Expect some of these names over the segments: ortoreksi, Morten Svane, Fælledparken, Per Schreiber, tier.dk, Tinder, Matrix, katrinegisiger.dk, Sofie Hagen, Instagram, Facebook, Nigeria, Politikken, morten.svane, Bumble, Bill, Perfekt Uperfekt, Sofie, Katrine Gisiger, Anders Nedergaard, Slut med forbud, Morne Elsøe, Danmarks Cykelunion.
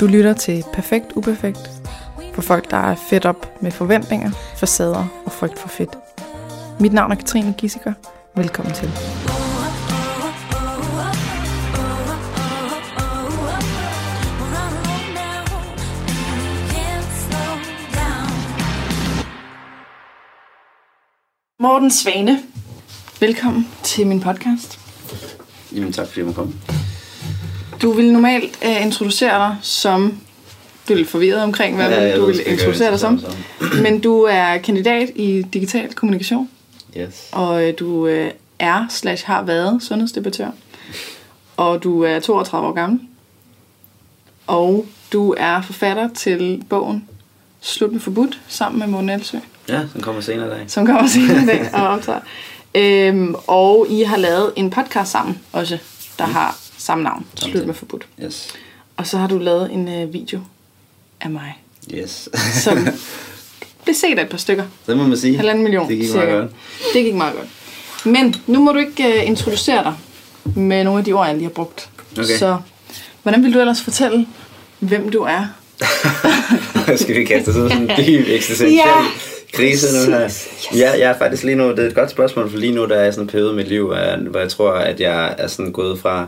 Du lytter til Perfekt Uperfekt for folk, der er fedt op med forventninger, facader og frygt for fedt. Mit navn er Katrine Gisiger. Velkommen til. Morten Svane, velkommen til min podcast. Jamen tak fordi jeg måtte komme. Du vil normalt introducere dig som... Du er lidt forvirret omkring, hvad du vil introducere dig som. Men du er kandidat i digital kommunikation. Yes. Og du er / har været sundhedsdebattør. Og du er 32 år gammel. Og du er forfatter til bogen Slut med forbud sammen med Morne Elsøe. Ja, som kommer senere i dag og optager. Og I har lavet en podcast sammen også, der har samme navn, Slut med forbud. Yes. Og så har du lavet en video af mig. Yes. Som blev set af et par stykker. Det må man sige. 1,5 million. Det gik meget godt. Men nu må du ikke introducere dig med nogle af de ord, jeg lige har brugt. Okay. Så hvordan vil du ellers fortælle, hvem du er? Skal vi kaste os ud sådan en dyb eksistentiel krise nu her? Yes. Ja, jeg er faktisk lige nu, det er et godt spørgsmål, for lige nu der er jeg sådan pøvet mit liv, hvor jeg tror, at jeg er sådan gået fra,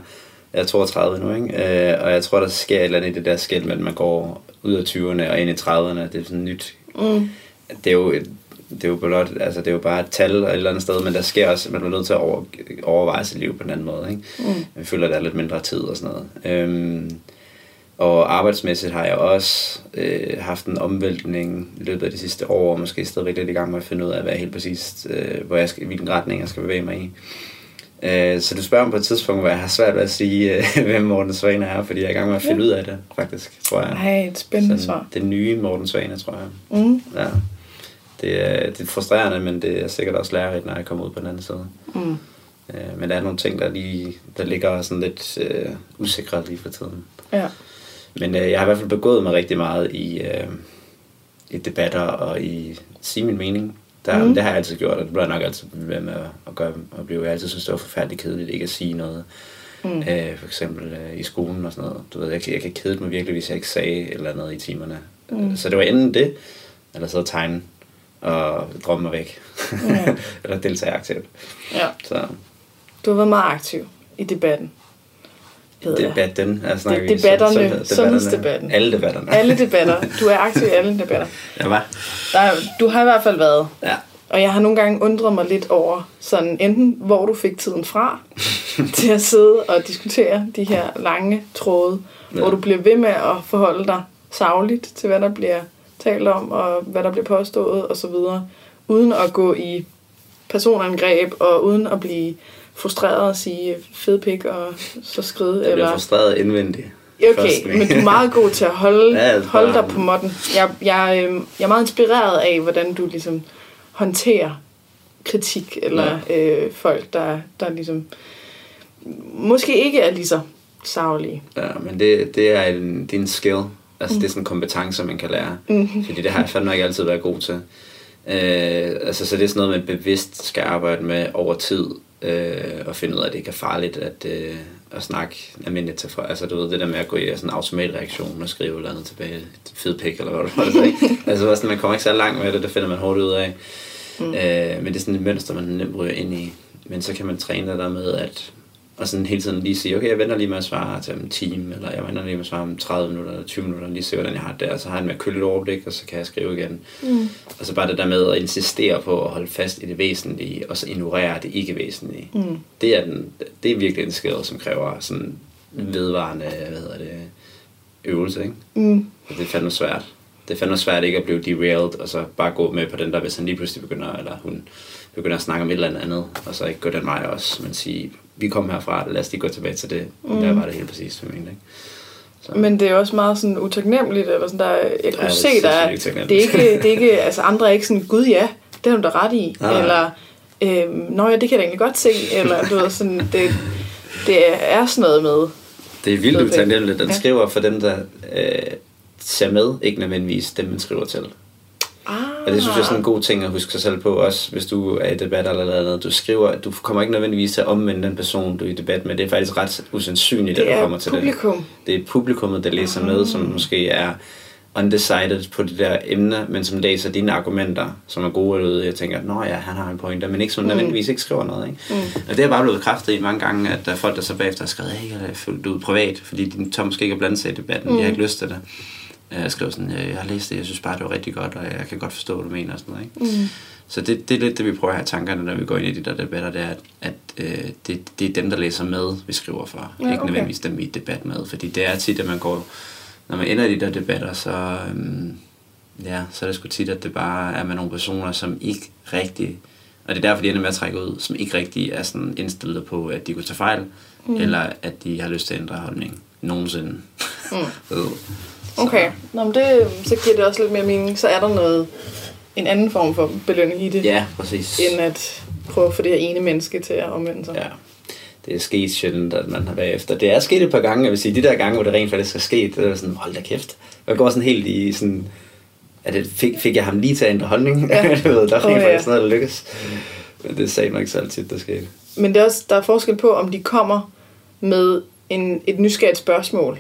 jeg er 32 nu, ikke? Og jeg tror, der sker et eller andet i det der skel, med at man går ud af 20'erne og ind i 30'erne, det er sådan nyt. Mm. Det er jo bare et tal et eller andet sted, men der sker også, man er nødt til at overveje sit liv på en anden måde, ikke? Mm. Jeg føler, at der er lidt mindre tid og sådan noget. Og arbejdsmæssigt har jeg også haft en omvæltning i løbet af de sidste år, og måske stadigvæk lidt i gang med at finde ud af, hvad helt præcist, hvilken retning jeg skal bevæge mig i. Så du spørger mig på et tidspunkt, hvor jeg har svært ved at sige, hvem Morten Svane er, fordi jeg er i gang med at finde ud af det, faktisk, tror jeg. Nej, et spændende svar. Det nye Morten Svane, tror jeg. Mm. Ja. Det er frustrerende, men det er sikkert også lærerigt, når jeg kommer ud på den anden side. Mm. Men der er nogle ting, der ligger sådan lidt usikre lige for tiden. Ja. Men jeg har i hvert fald begået mig rigtig meget i debatter og i sige min mening. Det har jeg altid gjort, og det bliver nok altid ved med at gøre og blive. Jeg altid synes, det var forfærdeligt kedeligt ikke at sige noget. Mm. For eksempel i skolen og sådan noget. Du ved, jeg kan kede mig virkelig, hvis jeg ikke sagde et eller andet i timerne. Mm. Så det var enten det, eller så tegne og drømme mig væk. Yeah. Eller deltage aktivt. Ja. Så. Du har været meget aktiv i debatten. Sundhedsdebatten. Alle debatter. Du er aktiv i alle debatter. Jeg var. Du har i hvert fald været. Ja. Og jeg har nogle gange undret mig lidt over, sådan enten hvor du fik tiden fra, til at sidde og diskutere de her lange tråde, hvor du bliver ved med at forholde dig sagligt til, hvad der bliver talt om, og hvad der bliver påstået, og så videre, uden at gå i personangreb, og uden at blive frustreret og sige fed pik og så skride. Jeg bliver frustreret indvendigt. Okay, men du er meget god til at holde dig på måtten. Jeg er meget inspireret af, hvordan du ligesom håndterer kritik, eller folk, der ligesom måske ikke er lige så saglige. Ja, men det er en skill. Altså det er sådan en kompetence, man kan lære. Mm. Fordi det har jeg fandme ikke altid været god til. Så det er sådan noget, man bevidst skal arbejde med over tid. Og finde ud af, at det ikke er farligt at snakke almindeligt til folk. Altså du ved, det der med at gå i sådan en automatreaktion og skrive et eller andet tilbage, fed pik eller hvad det var, det sagde. Altså sådan, man kommer ikke så langt med det, det finder man hurtigt ud af. Mm. Men det er sådan et mønster, man nemt ryger ind i. Men så kan man træne det der med at, og sådan hele tiden lige sige, okay, jeg venter lige med at svare til om en time, eller jeg venter lige med at svare om 30 minutter eller 20 minutter, lige se, hvordan jeg har det der, og så har jeg en mere køligt overblik, og så kan jeg skrive igen. Mm. Og så bare det der med at insistere på at holde fast i det væsentlige, og så ignorere det ikke-væsentlige. Mm. Det er virkelig en skade, som kræver sådan vedvarende, øvelse, ikke? Mm. Og det er fandme svært. Det er fandme svært ikke at blive derailed, og så bare gå med på den der, hvis han lige pludselig begynder at snakke om et eller andet, og så ikke gå den vej også, men sige, vi kommer herfra, lad os lige gå tilbage til det. Der var det helt præcis, jeg mente, ikke? Så. Men det er også meget sådan utaknemmeligt, eller sådan der, jeg kunne se, det er ikke, altså andre er ikke sådan, gud ja, det har du da ret i, eller, nå ja, det kan jeg da egentlig godt se, eller du ved, sådan, det er sådan noget med. Det er vildt utaknemmeligt, den skriver for dem, der ser med, ikke nødvendigvis dem, man skriver til. Og det synes jeg er sådan en god ting at huske sig selv på, også hvis du er i debat eller andet. Du skriver, at du kommer ikke nødvendigvis til at omvende den person, du er i debat med. Det er faktisk ret usandsynligt, at du kommer til publikum. Det er publikummet, der læser med, som måske er undecided på det der emne, men som læser dine argumenter, som er gode eller ude. Jeg tænker, nå ja, han har en pointe, men ikke som nødvendigvis ikke skriver noget. Ikke? Og det er bare blevet kræftet i mange gange, at der er folk, der så bagefter har skrevet, hey, jeg er fuldt ud privat, fordi de tør måske ikke at blande sig i debatten, de har ikke lyst til det. Jeg skrev sådan, jeg har læst det, jeg synes bare, det var rigtig godt, og jeg kan godt forstå, hvad du mener og sådan noget, ikke? Så det er lidt det, vi prøver at have tankerne, når vi går ind i de der debatter, det er, at det er dem, der læser med, vi skriver for. Ja, okay. Ikke nødvendigvis dem, vi er i debat med, fordi det er tit, at man går, når man ender i de der debatter, så, så er det sgu tit, at det bare er med nogle personer, som ikke rigtig, og det er derfor, de ender med at trække ud, som ikke rigtig er sådan indstillet på, at de kunne tage fejl, eller at de har lyst til at ændre holdningen nogensinde. Okay, nå, men det, så giver det også lidt mere mening. Så er der noget, en anden form for belønning i det, ja, præcis, end at prøve at få det her ene menneske til at omvende sig. Ja, det er sket sjældent, at man har været efter. Det er sket et par gange, jeg vil sige, de der gange, hvor det rent faktisk er sket, det er sådan, hold da kæft. Jeg går sådan helt i sådan, at det fik jeg ham lige til at ændre holdning. Ja. Du ved, der er rent faktisk noget, der lykkes. Men det sagde man ikke så altid, der skete. Men det er også, der er forskel på, om de kommer med et nysgerrigt spørgsmål,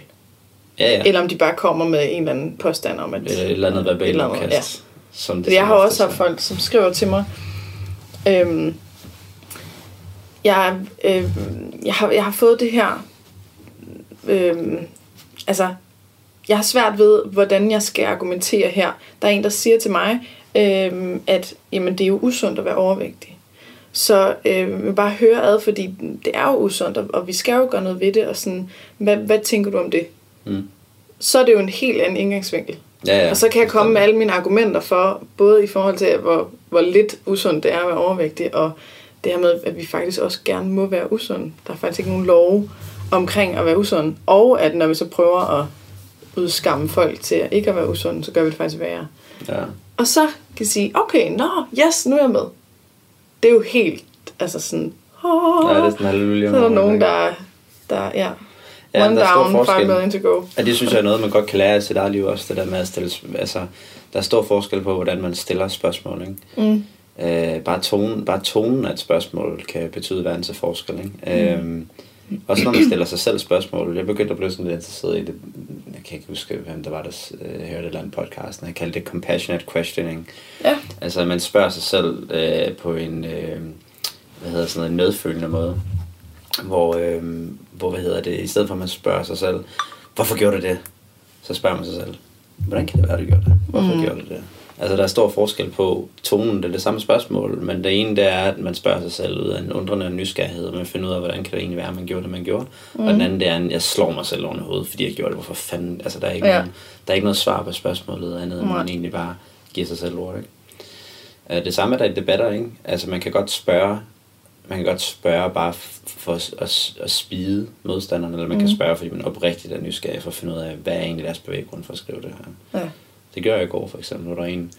eller om de bare kommer med en eller anden påstand om, at et eller andet verbalt opkast. Jeg har også haft folk, som skriver til mig, jeg har fået det her, jeg har svært ved, hvordan jeg skal argumentere her. Der er en, der siger til mig, at jamen, det er jo usundt at være overvægtig. Så vi bare høre ad, fordi det er jo usundt, og vi skal jo gøre noget ved det, og sådan, hvad tænker du om det? Så er det jo en helt anden indgangsvinkel. Og så kan jeg komme med alle mine argumenter for, både i forhold til, hvor lidt usundt det er at være overvægtig, og det her med, at vi faktisk også gerne må være usunde. Der er faktisk ikke nogen love omkring at være usund. Og at når vi så prøver at udskamme folk til at ikke at være usunde, så gør vi det faktisk værre. Og så kan jeg sige, okay, nu er jeg med. Det er jo helt, altså sådan, det er sådan halleluja. Så er der nogen, der one der down, stor forskel. 5 million to go. Ja, det synes jeg er noget, man godt kan lære i sit eget liv også, det der med at stille, altså, der er stor forskel på, hvordan man stiller spørgsmål, ikke? Bare tonen af et spørgsmål kan betyde verdens til forskel, ikke? Også når man stiller sig selv spørgsmål. Jeg begyndte at blive sådan lidt interesseret i det. Jeg kan ikke huske, hvem der var, der hørte et eller andet podcast, og han kaldte det compassionate questioning. Altså, man spørger sig selv på en, en medfølende måde. Hvor i stedet for at man spørger sig selv, hvorfor gjorde du det? Så spørger man sig selv, hvordan kan det være, du gjorde det? Hvorfor gjorde du det? Altså, der er stor forskel på tonen, det er det samme spørgsmål, men det ene, det er, at man spørger sig selv ud af en undrende nysgerrighed, og man finder ud af, hvordan kan det egentlig være, man gjorde det, man gjorde. Og den anden, det er, at jeg slår mig selv oven i hovedet, fordi jeg gjorde det. Hvorfor fanden? Altså, der er ikke noget svar på spørgsmålet, andet end man egentlig bare giver sig selv lort, ikke? Det samme er der i debatter, ikke? Altså, man kan godt spørge bare for at spide modstanderne, eller man kan spørge, fordi man oprigtigt er nysgerrig for at finde ud af, hvad er egentlig deres bevæggrund for at skrive det her. Det gør jeg i går, for eksempel, når der er en,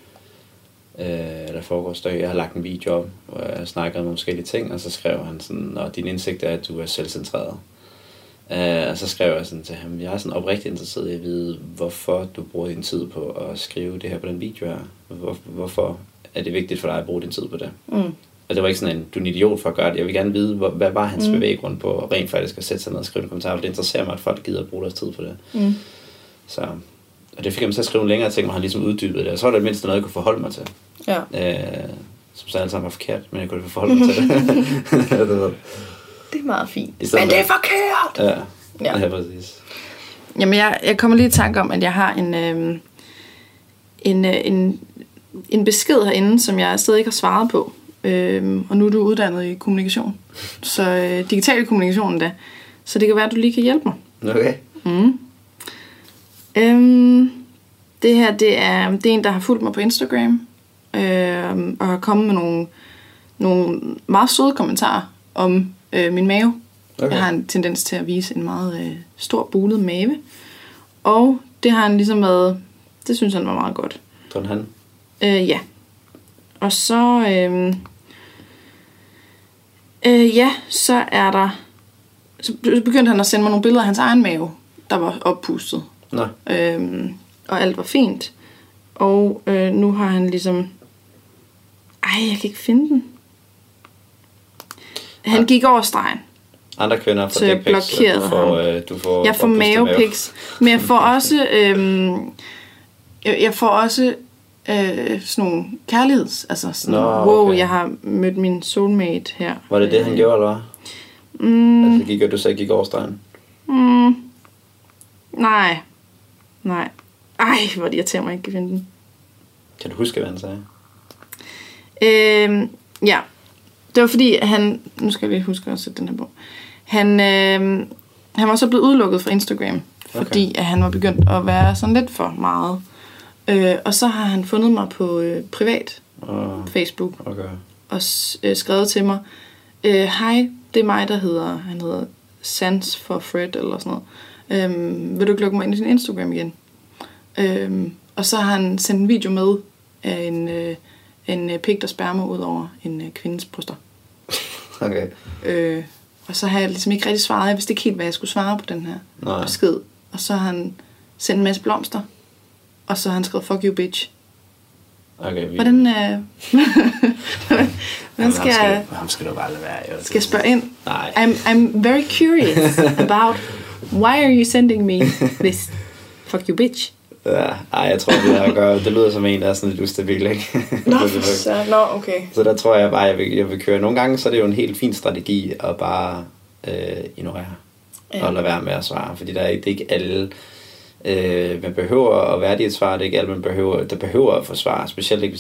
der foregår støj. Jeg har lagt en video op, hvor jeg snakkede om nogle forskellige ting, og så skrev han sådan, at din indsigt er, at du er selvcentreret. Og så skrev jeg sådan til ham, jeg er sådan oprigtigt interesseret i at vide, hvorfor du bruger din tid på at skrive det her på den video her. Hvorfor er det vigtigt for dig at bruge din tid på det? Og det var ikke sådan en, du er en idiot for at gøre det. Jeg vil gerne vide, hvad var hans bevæggrund på rent faktisk at sætte sig ned og skrive en kommentar. For det interesserer mig, at folk gider at bruge deres tid på det. Så, og det fik jeg mig til at skrive en længere ting, hvor han ligesom uddybede det. Og så var det mindst noget, jeg kunne forholde mig til. Som så alle sammen var forkert, men jeg kunne forholde mig til det. Det er meget fint. Men det er forkert! Ja, præcis. Jamen, jeg kommer lige i tanke om, at jeg har en besked herinde, som jeg stadig ikke har svaret på. Og nu er du uddannet i kommunikation, så digital kommunikation da, så det kan være, at du lige kan hjælpe mig. Okay. Det her, det er en, der har fulgt mig på Instagram og har kommet med nogle meget søde kommentarer om min mave. Okay. Jeg har en tendens til at vise en meget stor bulet mave, og det har han ligesom været, det synes han var meget godt. Sådan han? Ja. Og så så er der... Så begyndte han at sende mig nogle billeder af hans egen mave, der var oppustet. Og alt var fint. Og nu har han ligesom Ej, jeg kan ikke finde den. Han gik over stregen. Andre kvinder får dickpics, du får jeg får mavepics, men jeg får også sådan nogle kærligheds, altså sådan, wow, jeg har mødt min soulmate her. Var det det, han gjorde, eller hvad? Altså, du sagde, gik over stregen? Nej. Ej, hvor det irriterer mig, ikke kan finde den. Kan du huske, hvad han sagde? Ja. Det var fordi, han... Nu skal jeg lige huske at sætte den her på. Han var så blevet udelukket fra Instagram, fordi at han var begyndt at være sådan lidt for meget. Og så har han fundet mig på privat Facebook og skrevet til mig, hej, det er mig, der hedder... Han hedder Sans for Fred eller sådan noget. Vil du ikke lukke mig ind i sin Instagram igen? Og så har han sendt en video med af en pik, der spærmer ud over en kvindes bryster. Okay. Og så har jeg ligesom ikke rigtig svaret. Jeg vidste ikke helt, hvad jeg skulle svare på den her besked. Og så har han sendt en masse blomster. Og så har han skrevet, fuck you, bitch. Okay, vi... Hvordan skal jeg... Ham skal du bare lade være. Skal jeg spørge ind? Nej. I'm very curious about, why are you sending me this fuck you, bitch? Ja, ej, jeg tror, det der gør, det lyder som en, der er sådan lidt ustabil, ikke? Okay. Så der tror jeg bare, jeg vil køre. Nogle gange, så er det jo en helt fin strategi at bare ignorere og lade være med at svare, fordi det er ikke alle, man behøver at være i et svar, det er ikke alle, man behøver, der behøver at få svar, specielt ikke,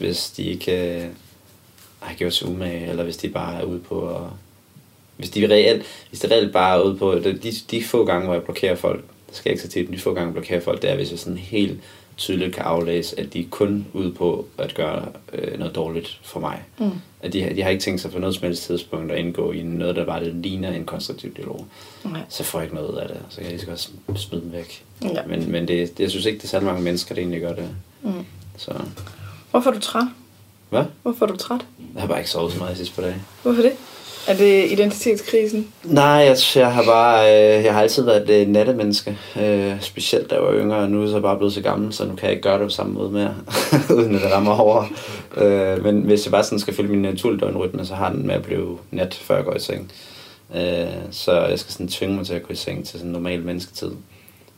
hvis de ikke har gjort sig umage, eller hvis de bare er ude på at, hvis de reelt bare er ude på, de få gange, hvor jeg blokerer folk, skal jeg ikke så tit, men de få gange blokerer folk, det er, hvis jeg sådan helt tydeligt kan aflæse, at de er kun ude på at gøre noget dårligt for mig. Mm. At de har ikke tænkt sig på noget som helst tidspunkt at indgå i noget, der bare ligner en konstruktiv dialog. Okay. Så får jeg ikke noget ud af det, så kan jeg lige så godt smide dem væk. Ja. Men det, jeg synes ikke, det er særlig mange mennesker, der egentlig gør det. Mm. Så. Hvorfor er du træt? Hvad? Hvorfor er du træt? Jeg har bare ikke sovet så meget de sidste par dage. Hvorfor det? Er det identitetskrisen? Nej, jeg har altid været et nattemenneske. Specielt da jeg var yngre, og nu er jeg bare blevet så gammel, så nu kan jeg ikke gøre det på samme måde mere, uden at det rammer over. Men hvis jeg bare sådan skal følge min naturdøgnrytme, så har den med at blive nat, før jeg går i seng. Så jeg skal sådan tvinge mig til at gå i seng til sådan normal mennesketid.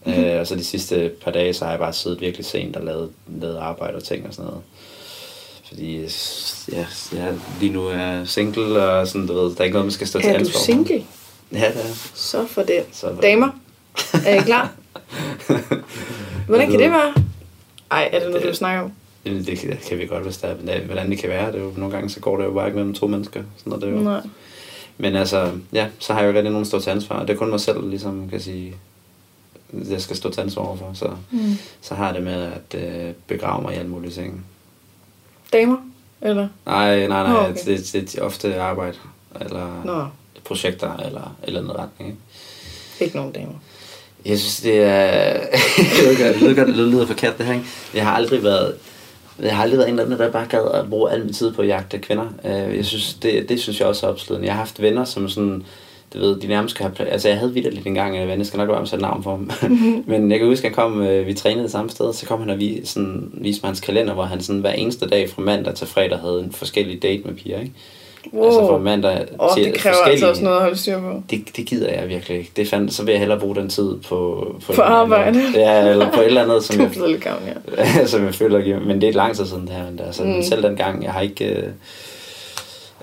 Mm-hmm. Og så de sidste par dage, så har jeg bare siddet virkelig sent og lavet arbejde og ting og sådan noget. Fordi jeg lige nu er single, og sådan, du ved, der er ikke noget, man skal stå til ansvar for. Er du single? Ja, det er. Så for det. Damer, er I klar? Hvordan kan det være? Ej, er det noget, du snakker om? Jamen, det kan vi godt, hvis der er. Hvordan det kan være, det er jo, nogle gange så går det jo bare ikke mellem to mennesker. Sådan er det jo. Nej. Men altså, ja, så har jeg jo rigtig nogen, der står til ansvar. Det er kun mig selv, ligesom, kan sige, jeg skal stå til ansvar overfor. Så, så har jeg det med at begrave mig i alle mulige ting. Damer, eller? Nej, okay. det er ofte arbejde, eller projekter, eller noget retning, ikke? Ikke nogen damer. Jeg synes, det er... det lyder forkert, det her, ikke? Jeg har aldrig været en af dem, der bare gad at bruge al min tid på at jagte kvinder. Jeg synes, det synes jeg også er opslidende. Jeg har haft venner, som sådan... Du ved, de nærmest har... Altså, jeg havde vitterligt engang en ven, jeg skal nok være med at sætte navn for ham. Men jeg kan huske, at han kom, vi trænede samme sted, så kom han og viste mig hans kalender, hvor han sådan hver eneste dag fra mandag til fredag havde en forskellig date med piger, ikke? Wow. Altså fra mandag til det kræver altså også noget at holde styr på. Det gider jeg virkelig ikke. Det fandt, så vil jeg hellere bruge den tid på arbejde. Ja, eller på et eller andet, som, som jeg føler giver. Men det er et lang tid siden, det her. Altså, selv dengang, jeg har ikke...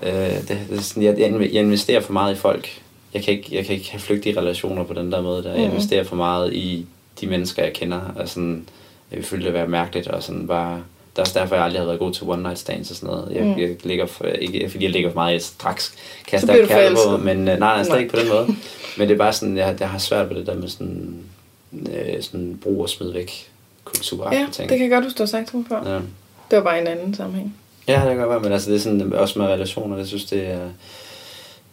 jeg investerer for meget i folk. Jeg kan ikke have flygtige relationer på den der måde, der jeg investerer for meget i de mennesker, jeg kender, og sådan, jeg føler det at være mærkeligt, og sådan bare, der er derfor, jeg aldrig har været god til one night stands og sådan noget. Jeg ligger for, ikke, fordi jeg ligger for meget i et straks kaster af kærlighed på, men nej, slet ikke på den måde. Men det er bare sådan, jeg har svært ved det der med sådan, sådan brug og smid væk kultur. Ja, ting. Det kan godt huske, du har sagt det før. Ja. Det var bare en anden sammenhæng. Ja, det kan godt være, men altså, det er sådan, også med relationer, jeg synes, det er...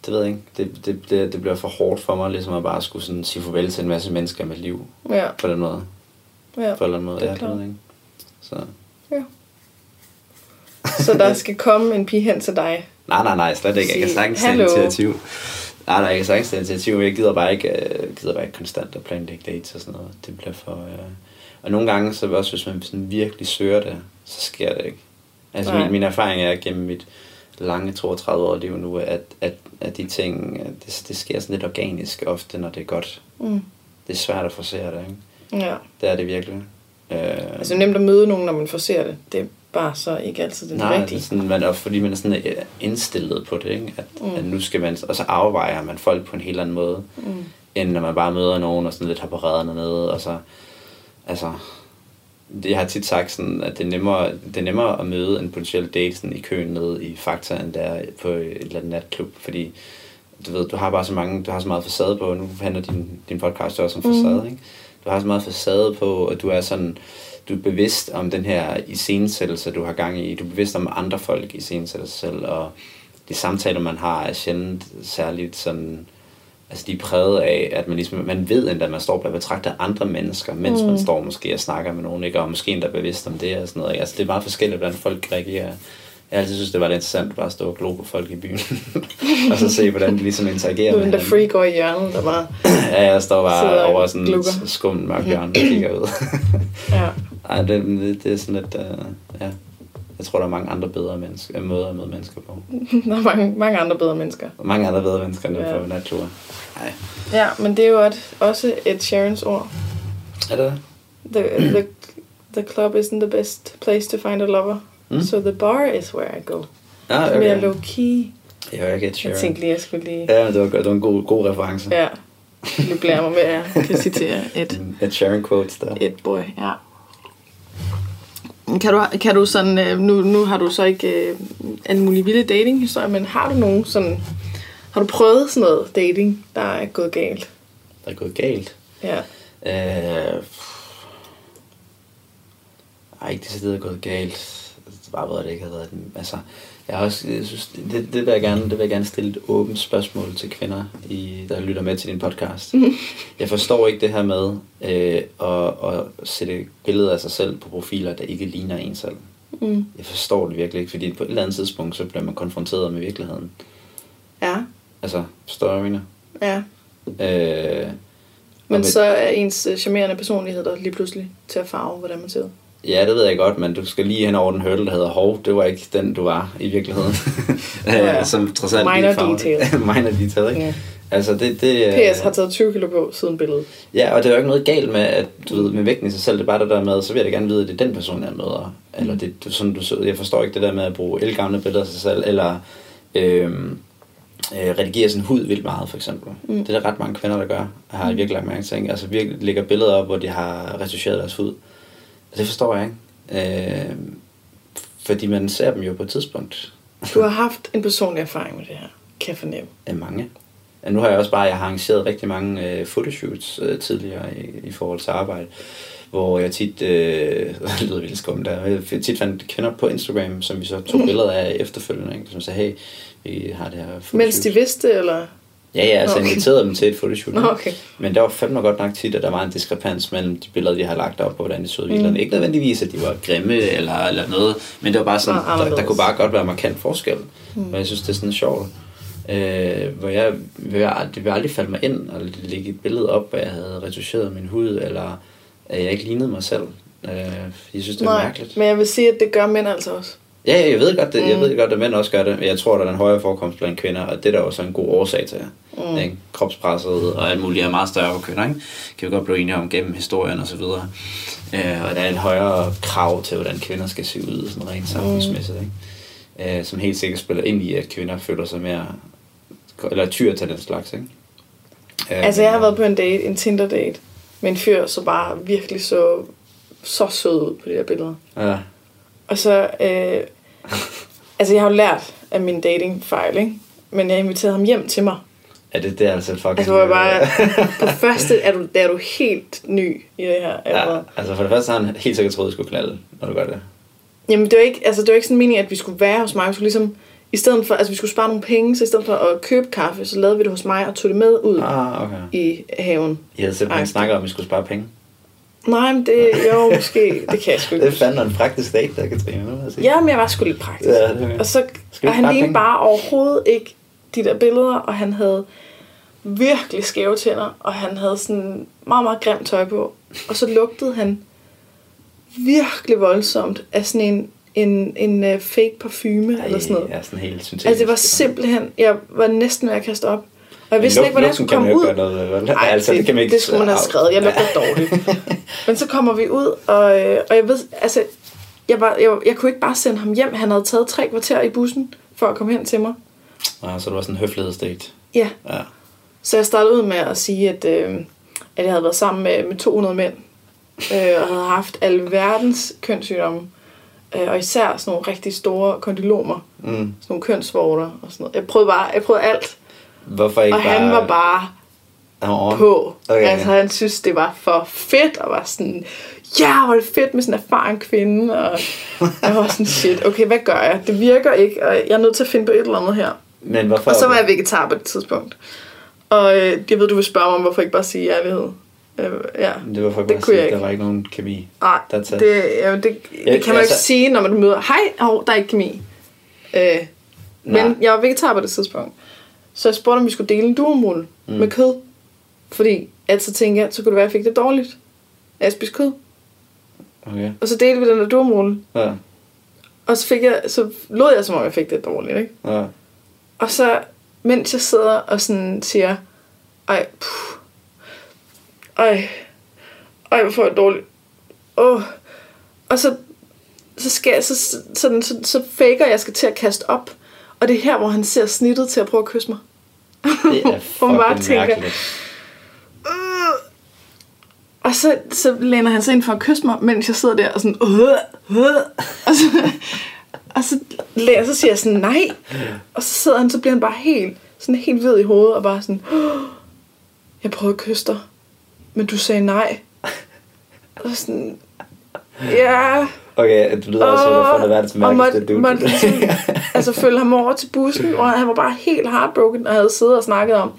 Det ved jeg ikke. Det bliver for hårdt for mig, ligesom at bare skulle sådan sige farvel til en masse mennesker i mit liv. Ja. På den måde. Ja, på den måde. Det er klart. Så. Ja. Så der skal komme en pige hen til dig? Nej, slet ikke. Jeg kan sagtens tage initiativ. Nej, jeg kan sagtens tage initiativ, men jeg gider bare ikke konstant at planlægge dates og sådan noget. Det bliver for... Og nogle gange, så også hvis man sådan virkelig søger det, så sker det ikke. Altså min erfaring er gennem mit lange 32 år liv nu, at de ting, det sker sådan lidt organisk ofte, når det er godt. Mm. Det er svært at forsere det, ikke? Ja. Det er det virkelig. Altså nemt at møde nogen, når man forserer det. Det er bare så ikke altid den rigtige. Nej, det er sådan, man, og fordi man er sådan indstillet på det, ikke? At nu skal man, og så afvejer man folk på en helt anden måde, end når man bare møder nogen og sådan lidt har på redderne nede, og så, altså... Jeg har tit sagt sådan, at det er nemmere at møde en potentiel date sådan, i køen nede i Fakta, end der på et eller andet natklub, fordi du ved, du har bare så meget facade på, nu handler din podcast også om facade, ikke? Du har så meget facade på, og du er sådan, du er bevidst om den her iscenesættelse, du har gang i, du er bevidst om andre folk iscenesætter sig selv, og de samtaler, man har, er sjældent særligt sådan, altså de er præget af, at man ligesom, man ved endda, at man står og betragter andre mennesker, mens man står måske og snakker med nogen, ikke? Og måske endda bevidst om det og sådan noget. Altså det er meget forskelligt, hvordan folk reagerer. Jeg altid synes, det var lidt interessant bare at stå og glo på folk i byen, og så se, hvordan de ligesom interagerer med hinanden. Du er den der freak over i hjørnet, der bare ja, jeg står bare over sådan et skumt mørkt hjørne, og kigger ud. Ja. Ej, det er sådan lidt, ja. Jeg tror, der er mange andre bedre måder at møde mennesker på. Der er mange andre bedre mennesker. Mange andre bedre mennesker, end på naturen. Nej. Ja, men det er jo også et Sharons ord. Er det the club isn't the best place to find a lover. So the bar is where I go. Ah, okay. Det er low key. Jeg hører ikke et Sharon. Jeg tænkte lige, jeg skulle lige... Ja, det var en god reference. Ja. Nu glæder mig med, at jeg kan citere et Sharon quotes der. Et boy, ja. Kan du sådan, nu har du så ikke alle mulige vilde datinghistorier, men har du nogen sådan, har du prøvet sådan noget dating, der er gået galt? Der er gået galt? Ja. Ej, ikke det sted er gået galt. Det var bare, at det ikke havde været den. Altså, jeg har også, jeg synes, det vil jeg gerne stille et åbent spørgsmål til kvinder, der lytter med til din podcast. Jeg forstår ikke det her med at sætte billeder af sig selv på profiler, der ikke ligner en selv. Jeg forstår det virkelig ikke, fordi på et eller andet tidspunkt, så bliver man konfronteret med virkeligheden. Ja. Altså, forstår du, mener? Ja. Men så er ens charmerende personlighed der lige pludselig til at farve, hvordan man ser ud. Ja, det ved jeg godt, men du skal lige hen over den hurdle, der hedder hov. Det var ikke den, du var i virkeligheden. Ja. Som trods alt minor detail. Minor detail, ikke? Yeah. Altså, PS har taget 20 kilo på siden billedet. Ja, og det er jo ikke noget galt med, at du ved, med vægten i sig selv, det er bare det der med, så vil jeg da gerne vide, at det er den person, jeg møder. Eller det er sådan, du så. Jeg forstår ikke det der med at bruge elgamle billeder af sig selv, eller redigere sin hud vildt meget, for eksempel. Det er der ret mange kvinder, der gør. Jeg har virkelig lagt mærke til, ikke? Altså virkelig lægger billeder op, hvor de har retuscheret deres hud. Det forstår jeg ikke. Fordi man ser dem jo på et tidspunkt. Du har haft en personlig erfaring med det her, kan jeg fornemme. Mange. Nu har jeg også bare, jeg har arrangeret rigtig mange photoshoots tidligere i forhold til arbejde, hvor jeg tit, lyder vildt skumt der, jeg tit fandt kvinder på Instagram, som vi så tog billeder af efterfølgende, ikke? Som sagde, hey, vi har det her photoshoot. Mens de vidste, eller... Ja, altså inviterede dem til et photoshoot. Okay. Men der var fandme godt nok tit, at der var en diskrepans mellem de billeder, de har lagt op på, hvordan de så ud i virkeligheden. Ikke nødvendigvis, at de var grimme eller noget, men det var bare sådan, der kunne bare godt være markant forskel. Og jeg synes, det er sådan sjovt. Hvor det vil aldrig falde mig ind og lægge et billede op, hvor jeg havde retuscheret min hud, eller at jeg ikke lignede mig selv. Jeg synes, det er mærkeligt. Men jeg vil sige, at det gør mænd altså også. Ja, jeg ved godt, at mænd også gør det, men jeg tror, der er en højere forekomst blandt kvinder, og det er der også en god årsag til. Ikke? Kropspresset og alt muligt er meget større på kvinder, ikke? Kan vi godt blive enige om gennem historien og så videre. Og der er et højere krav til, hvordan kvinder skal se ud, sådan rent samfundsmæssigt, ikke? Som helt sikkert spiller ind i, at kvinder føler sig mere, eller tyr til den slags, ikke? Altså, jeg har været på en date, en Tinder-date, med en fyr, så bare virkelig så sød ud på de der billeder. Ja. Og så, altså jeg har jo lært af min datingfejl, ikke? Men jeg inviterede ham hjem til mig. Ja, det er altså fucking... Altså, hvor jeg bare, på første, er du helt ny i det her. Ja, altså for det første har han helt sikkert troet, at du skulle knalde, når du gør det. Jamen, det var ikke sådan en mening, at vi skulle være hos mig. Vi skulle ligesom, i stedet for, altså vi skulle spare nogle penge, så i stedet for at købe kaffe, så lavede vi det hos mig og tog det med ud i haven. I havde simpelthen snakket om, at vi skulle spare penge. Nej, men det jo måske, det kan jeg sgu ikke. Det fandt en praktisk date, der Katrine. Ja, men jeg var sgu lidt praktisk. Ja, det og så han lignede bare overhovedet ikke de der billeder, og han havde virkelig skæve tænder, og han havde sådan meget, meget grimt tøj på. Og så lugtede han virkelig voldsomt af sådan en en fake parfume. Ej, eller sådan noget. Ja, sådan helt syntetisk. Altså det var simpelthen, jeg var næsten ved at kaste op. Og jeg vidste ikke, hvordan jeg skulle komme ud. Nej, altså, det skulle man have skrevet. Jeg lugter dårligt. Men så kommer vi ud, og jeg ved, altså, jeg kunne ikke bare sende ham hjem. Han havde taget 3 kvarter i bussen, for at komme hen til mig. Ah, så det var sådan en høflighedsdigt. Ja. Ja. Så jeg startede ud med at sige, at jeg havde været sammen med 200 mænd, og havde haft alverdens kønssygdomme. Og især sådan nogle rigtig store kondylomer. Mm. Sådan nogle kønsvorter og sådan noget. Jeg prøvede alt. Hvorfor ikke? Og han var bare på. Okay. Altså han synes det var for fedt, og var sådan, ja, var det fedt med sådan en erfaren kvinde. Og jeg var sådan, shit, okay, hvad gør jeg? Det virker ikke, og jeg er nødt til at finde på et eller andet her. Men hvorfor? Og så var jeg vegetar på det tidspunkt. Og jeg ved, du vil spørge mig om, hvorfor ikke bare sige ærlighed. Ja, det var for det kunne jeg ikke. Der var ikke nogen kemi. Nej, det kan man ikke sige, når man møder, hej, der er ikke kemi. Men jeg var vegetar på det tidspunkt. Så jeg spurgte, om vi skulle dele en duomul med kød. Fordi at så tænkte jeg, så kunne det være, at jeg fik det dårligt. Jeg spiste kød. Okay. Og så delte vi den der duomul. Ja. Og så, så lod jeg, som om jeg fik det dårligt. Ikke? Ja. Og så, mens jeg sidder og sådan siger, ej, hvor får jeg dårligt. Åh. Og så faker jeg skal til at kaste op. Og det er her, hvor han ser snittet til at prøve at kysse mig. Det er fucking mærkeligt. Og så læner han sig ind for at kysse mig, mens jeg sidder der og sådan... Og så siger jeg sådan, nej. Og så sidder han, så bliver han bare helt hvid i hovedet og bare sådan... Jeg prøvede at kysse dig, men du sagde nej. Og sådan... Ja... Okay, du lyder også, at det var verdens mærkeligste dude. Måtte altså følge ham over til bussen, og han var bare helt heartbroken, og havde siddet og snakket om,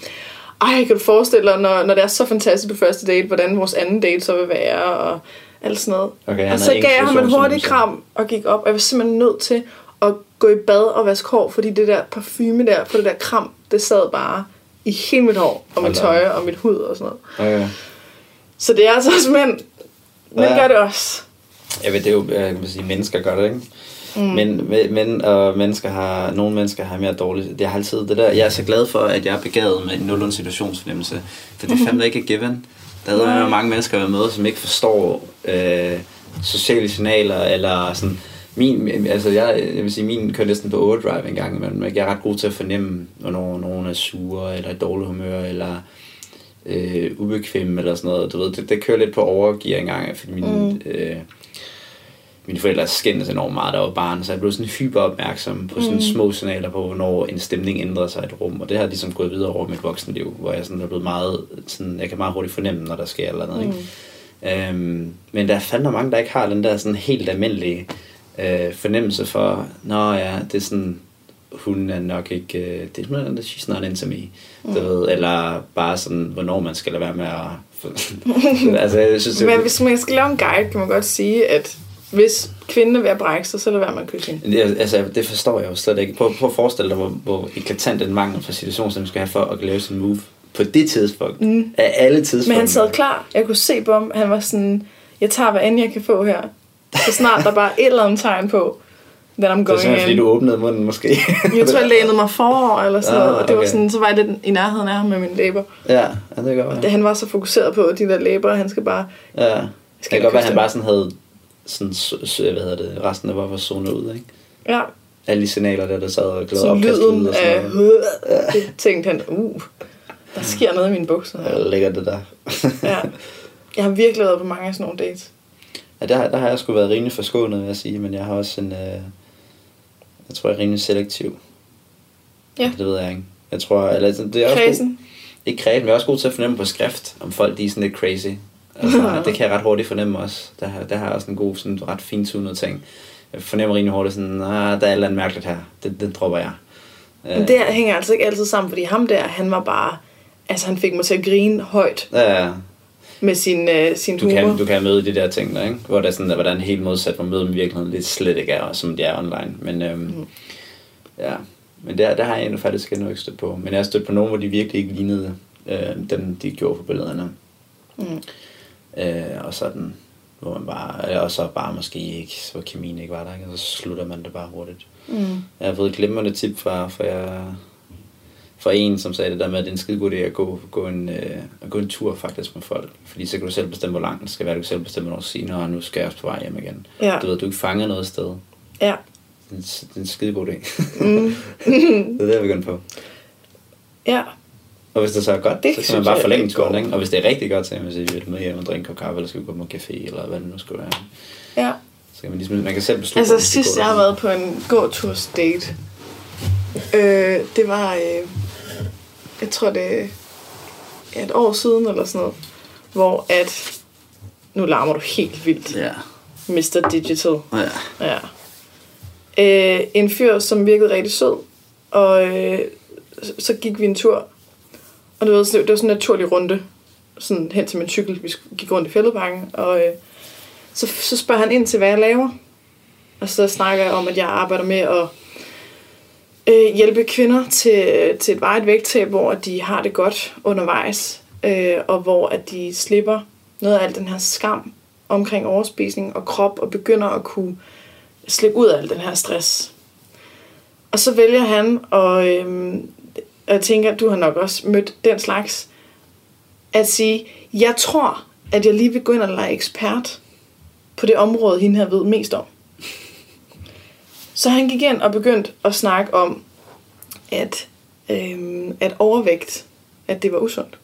kan du forestille dig, når det er så fantastisk på første date, hvordan vores anden date så vil være, og alt sådan noget. Okay, og så gav jeg ham en hurtig kram, og gik op, og jeg var simpelthen nødt til at gå i bad og vaske hår, fordi det der parfume der, for det der kram, det sad bare i hele mit hår, og mit tøj, og mit hud, og sådan noget. Okay. Så det er altså også mænd gør det også. Jeg ved, det er jo, jeg vil sige, mennesker gør det, ikke? Mm. Men nogle mennesker har mere dårligt. Det er altid det der. Jeg er så glad for, at jeg er begavet med en nogenlunde situationsfornemmelse. For det fandme ikke er given. Der er jo mange mennesker, jeg møder, som ikke forstår sociale signaler, eller sådan... jeg vil sige, min kører næsten på overdrive en gang, men jeg er ret god til at fornemme, når nogen er sure, eller i dårlig humør, eller... ubekvemme eller sådan noget, du ved, det kører lidt på overgear engang, fordi mine forældre skændes enormt meget, der var barn, så jeg blev sådan hyperopmærksom på sådan små signaler på, hvornår en stemning ændrer sig i et rum, og det har ligesom gået videre over mit voksenliv, hvor jeg sådan er blevet meget, sådan, jeg kan meget hurtigt fornemme, når der sker eller andet, ikke? Men der er fandme mange, der ikke har den der sådan helt almindelige fornemmelse for, det er sådan, hun er nok ikke... det er noget, she's not into me. Du ved, eller bare sådan, hvornår man skal lade være med at... altså, jeg synes, men hvis man skal lave en guide, kan man godt sige, at hvis kvinden er ved at brække sig, så lad være med at kysse hende. Altså, det forstår jeg jo slet ikke. Prøv at forestille dig, hvor eklatant en mangel fra situationen, som man skal have for at lave sin move på det tidspunkt. Af alle tidspunkter. Men han sad klar. Jeg kunne se på ham. Han var sådan, jeg tager, hvad end jeg kan få her. Så snart der bare et eller andet tegn på... Det er simpelthen, fordi du åbnede munden, måske. Jeg tror, jeg lænede mig forover, eller sådan noget, og det var sådan, så var jeg lidt i nærheden af ham med mine læber. Ja, det kan godt være. Han var så fokuseret på de der læber, og han skal bare... Ja, det kan godt være, han bare sådan havde sådan, resten af var zonet ud, ikke? Ja. Alle de signaler der sad og glade op. Så lyden af... Det tænkte han, der sker noget i mine bukser. Ja, lækkert det der. Ja. Jeg har virkelig været på mange af sådan nogle dates. Ja, der har jeg sgu været rimelig forskånet, vil jeg sige, men jeg har også en... Jeg tror, jeg er rimelig selektiv. Ja. Det ved jeg ikke. Jeg tror, det er også kredsen. Ikke kredsen, men jeg er også god til at fornemme på skrift, om folk de er sådan lidt crazy. Altså, det kan jeg ret hurtigt fornemme også. Der har jeg også en god, sådan ret fintunet ting. Jeg fornemmer rimelig hurtigt sådan, der er et eller andet mærkeligt her. Det dropper jeg. Men det hænger altså ikke altid sammen, fordi ham der, han var bare... Altså, han fik mig til at grine højt. Ja. Med sin humor. Du kan møde de der ting der, ikke? Hvor der sådan, hvordan helt modsat, hvor møder dem virkelig lidt slet ikke er, som de er online. Men ja, men der har jeg endnu faktisk endnu ikke stødt på. Men jeg har stødt på nogen, hvor de virkelig ikke lignede dem, de gjorde på billederne. Og sådan, hvor man bare, og så bare måske ikke, så kemien ikke var der, ikke? Og så slutter man det bare hurtigt. Mm. Jeg har fået et glimrende tip fra en, som sagde det der med, at det er en skide god idé at gå en tur faktisk med folk. Fordi så kan du selv bestemme, hvor langt det skal være. Du kan selv bestemme, hvornår du siger, og nu skal jeg også på vej hjem igen. Ja. Du ved, du ikke fanger noget sted. Ja. Det er en skide god idé. Mm. Det er det, jeg begyndte på. Ja. Og hvis det så er godt, det så kan man bare forlænge turen, ikke? Og hvis det er rigtig godt, så kan man sige, at vi vil med hjem og drikke kaffe, eller skal vi gå på en café, eller hvad det nu skulle være. Ja. Så kan man ligesom, man kan selv beslutte. Altså sidst jeg har været på en gåtursdate, det var, jeg tror det er et år siden, eller sådan noget, hvor at, nu larmer du helt vildt, yeah. Mr. Digital. Yeah. Ja. En fyr, som virkede rigtig sød, og så gik vi en tur, og du ved, det var sådan en naturlig runde, sådan hen til min cykel, vi gik rundt i Fælledparken, og så spørger han ind til, hvad jeg laver, og så snakker jeg om, at jeg arbejder med at hjælpe kvinder til et varigt vægttab, hvor de har det godt undervejs, og hvor at de slipper noget af al den her skam omkring overspisning og krop, og begynder at kunne slippe ud af al den her stress. Og så vælger han, og jeg tænker, at du har nok også mødt den slags, at sige, jeg tror, at jeg lige vil gå ind og lege ekspert på det område, hende her ved mest om. Så han gik ind og begyndte at snakke om, at overvægt, at det var usundt.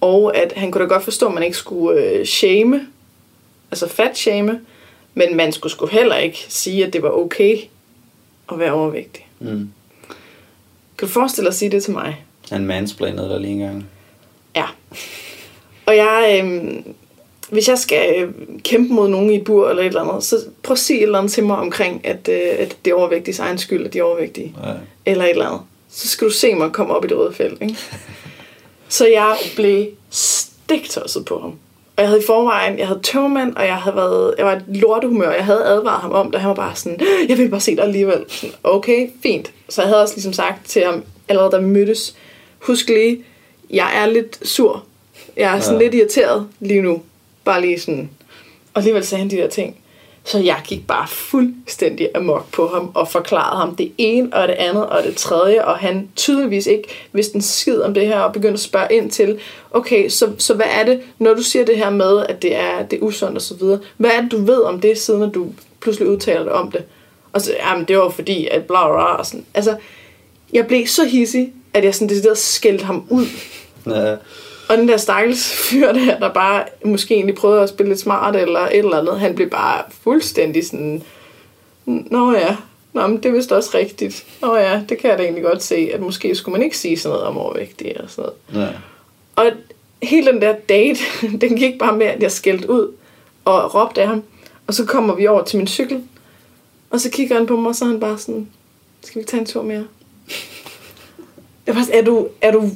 Og at han kunne da godt forstå, at man ikke skulle shame, altså fat-shame, men man skulle sgu heller ikke sige, at det var okay at være overvægtig. Mm. Kan du forestille dig at sige det til mig? Han mansplainede der lige engang. Ja. Og jeg... hvis jeg skal kæmpe mod nogen i et bur eller et eller andet, så prøv at sige et eller andet til mig omkring, at det er overvægtiges egen skyld, at de er overvægtige. Nej. Eller et eller andet. Så skal du se mig komme op i det røde felt, ikke? Så jeg blev stiktosset på ham. Og jeg havde i forvejen, jeg havde tømmermand, og jeg var et lortehumør, og jeg havde advaret ham om det, og han var bare sådan, jeg vil bare se dig alligevel. Sådan, okay, fint. Så jeg havde også ligesom sagt til ham, allerede da vi mødtes, husk lige, jeg er lidt sur. Jeg er sådan lidt irriteret lige nu. Bare lige sådan, og alligevel sagde han de der ting. Så jeg gik bare fuldstændig amok på ham, og forklarede ham det ene, og det andet, og det tredje, og han tydeligvis ikke vidste en skid om det her, og begyndte at spørge ind til, okay, så hvad er det, når du siger det her med, at det er usundt og så videre, hvad er det, du ved om det, siden at du pludselig udtaler dig om det? Og så, jamen det var fordi, at bla bla, og sådan. Altså, jeg blev så hissig, at jeg sådan decideret skældte ham ud. Ja. Og den der stakkels fyr der bare måske egentlig prøvede at spille lidt smart eller et eller andet, han blev bare fuldstændig sådan, nå ja, nå, men det er vist også rigtigt. Nå ja, det kan jeg da egentlig godt se, at måske skulle man ikke sige sådan noget om overvægtige eller sådan noget. Ja. Og hele den der date, den gik bare med, at jeg skældte ud og råbte af ham. Og så kommer vi over til min cykel, og så kigger han på mig, og så er han bare sådan, skal vi tage en tur mere? Jeg var sådan, er du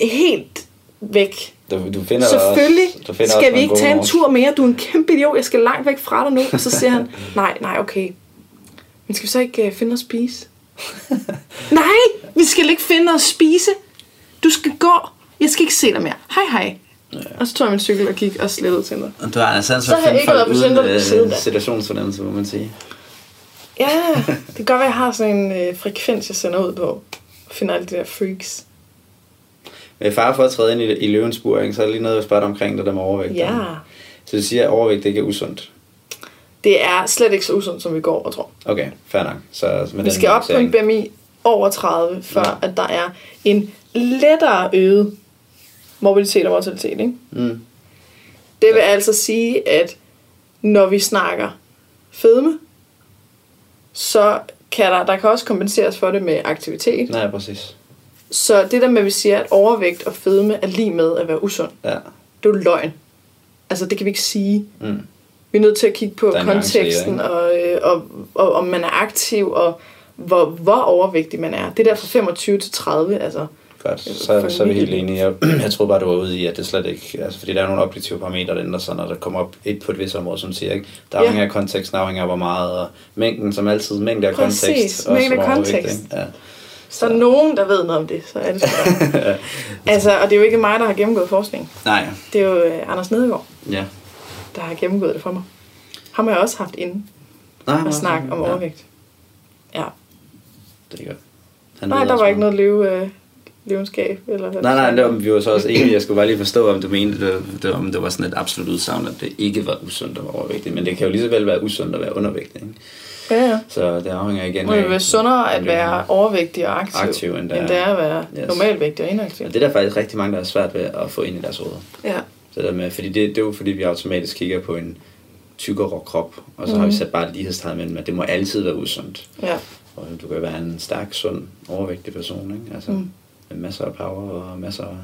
helt... væk. Selvfølgelig skal vi ikke tage en tur mere. Du er en kæmpe idiot. Jeg skal langt væk fra dig nu. Og så siger han, nej, okay. Men skal vi så ikke finde og spise? Nej, vi skal ikke finde og spise. Du skal gå. Jeg skal ikke se dig mere. Hej. Ja. Og så tog jeg min cykel og gik og slettede Tinder. Og du har altså så har jeg ikke været på Tinder på siden da. Situationsfornemmelse, må man sige. Ja, det kan godt være, jeg har sådan en frekvens, jeg sender ud på. Og finder alle de der freaks. Med far for at træde ind i løvens bur, ikke? Så er der lige noget, jeg spørger omkring det der med overvægt. Ja. Så du siger, at overvægt ikke er usundt? Det er slet ikke så usundt, som vi går og tror. Okay, fair nok. Så vi skal op på en BMI over 30, før at der er en lettere øget morbiditet og mortalitet. Ikke? Mm. Det vil altså sige, at når vi snakker fedme, så kan der kan også kompenseres for det med aktivitet. Nej, præcis. Så det der med, at vi siger, at overvægt og fedme er lige med at være usund, ja. Det er jo løgn. Altså, det kan vi ikke sige. Mm. Vi er nødt til at kigge på konteksten, og om man er aktiv, og hvor overvægtig man er. Det der fra 25 til 30, altså... Godt, så er vi helt enige. Jeg tror bare, du var ude i, at det slet ikke... Altså, fordi der er nogle objektive parametre, der ændrer sig, når der kommer op et på et vis område, som siger, ikke? Der afhænger af konteksten, afhænger af hvor meget, og mængden som altid, mængde af kontekst. Præcis, mængde af kontekst. Så er nogen, der ved noget om det, så er det sådan. Altså, og det er jo ikke mig, der har gennemgået forskning. Nej. Det er jo Anders Nedergaard. Ja. der har gennemgået det for mig. Ham har jeg også haft inde og snakke om overvægt. Ja. Det er godt. Nej, der var ikke noget livenskab. Nej, vi var så også enige. Jeg skulle bare lige forstå, om du mente, om det var sådan et absolut udsagn, at det ikke var usundt at være overvægtig. Men det kan jo lige så vel være usundt at være undervægtig. Ikke? Ja. Så det afhænger igen af... Det vil være sundere at være overvægtig og aktiv end det er at være normalvægtig og inaktiv. Og det er der faktisk rigtig mange, der er svært ved at få ind i deres hoveder. Ja. Så der med, fordi det er jo fordi, vi automatisk kigger på en tykkere krop, og så har vi sat bare et lighedstegn mellem, at det må altid være usundt. Ja. Og du kan være en stærk, sund, overvægtig person, ikke? Altså, med masser af power og masser af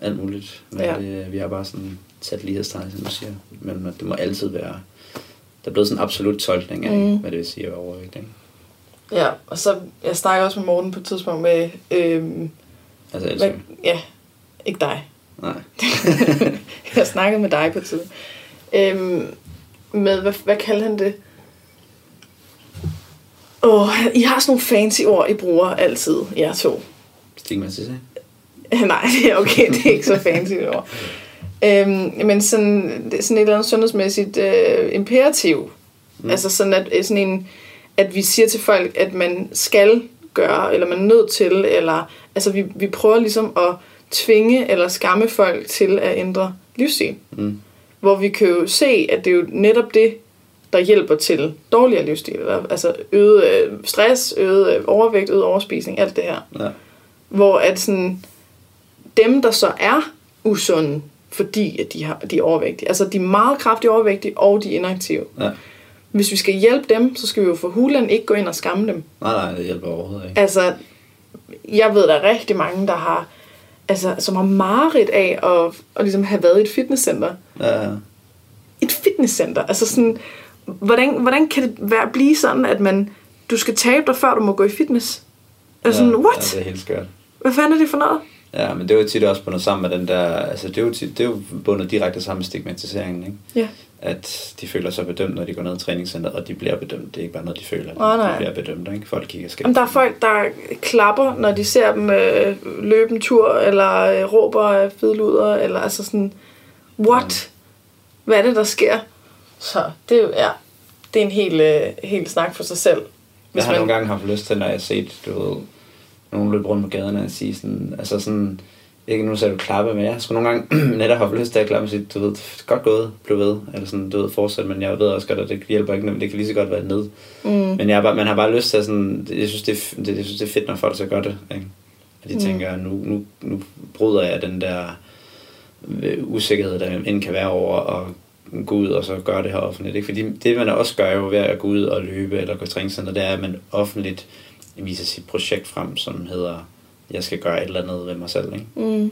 alt muligt. Men det, vi har bare sådan sat lighedstegn, som du siger, mellem, at det må altid være... Der er blevet sådan en absolut tolkning af, hvad det vil sige at være overvægtig, ikke? Ja, og så... Jeg snakker også med Morten på et tidspunkt med... altså Elsøe? Ja, ikke dig. Nej. Jeg snakkede med dig på et tidspunkt. Med, hvad kaldte han det? I har sådan nogle fancy ord, I bruger altid, jer to. Stigmatisering? Nej, det er okay, det er ikke så fancy ord. Men sådan et eller andet sundhedsmæssigt imperativ. Altså sådan, at vi siger til folk, at man skal gøre, eller man er nødt til, eller altså vi prøver ligesom at tvinge eller skamme folk til at ændre livsstil. Hvor vi kan jo se, at det er jo netop det, der hjælper til dårligere livsstil. Altså øget stress, øget overvægt, øget overspisning, alt det her. Ja. Hvor at sådan, dem, der så er usunde, fordi at de er overvægtige, altså de er meget kraftigt overvægtige, og de er inaktive. Ja. Hvis vi skal hjælpe dem, så skal vi jo for hulen ikke gå ind og skamme dem. Nej, det hjælper overhovedet ikke. Altså, jeg ved, der er rigtig mange, der har... Altså, som har mareridt af at ligesom have været i et fitnesscenter. Ja. Et fitnesscenter. Altså sådan, hvordan kan det blive sådan, at du skal tabe dig, før du må gå i fitness? Altså sådan, what? Ja, det er helt skørt. Hvad fanden er det for noget? Ja, men det er jo tit også bundet sammen med den der... Altså, det er jo bundet direkte sammen med stigmatiseringen, ikke? Ja. At de føler sig bedømt, når de går ned i træningscenteret, og de bliver bedømt. Det er ikke bare noget, de føler, de bliver bedømt, ikke? Folk kigger skævt. Men der er folk, der klapper, når de ser dem løbe en tur, eller råber fedluder, eller altså sådan, what? Ja. Hvad er det, der sker? Så det er jo, det er en hel snak for sig selv. Hvis jeg har nogle gange haft lyst til, når jeg har set, nogen løbe rundt på gaderne og sige sådan, altså sådan... Ikke nu så du klappe, men jeg skulle nogle gange netop have lyst til at klappe og sige, du ved, godt gået, blev ved, eller sådan, du ved, fortsat, men jeg ved også godt, at det hjælper ikke, men det kan lige så godt være ned. Men man har bare lyst til at sådan, jeg synes det er fedt, når folk så gør det, ikke? At de tænker, nu bryder jeg den der usikkerhed, der end kan være over at gå ud og så gøre det her offentligt, ikke? Fordi det, man også gør jo ved at gå ud og løbe eller gå i træningscenter, det er, at man offentligt viser sit projekt frem, som hedder... jeg skal gøre et eller andet ved mig selv, ikke?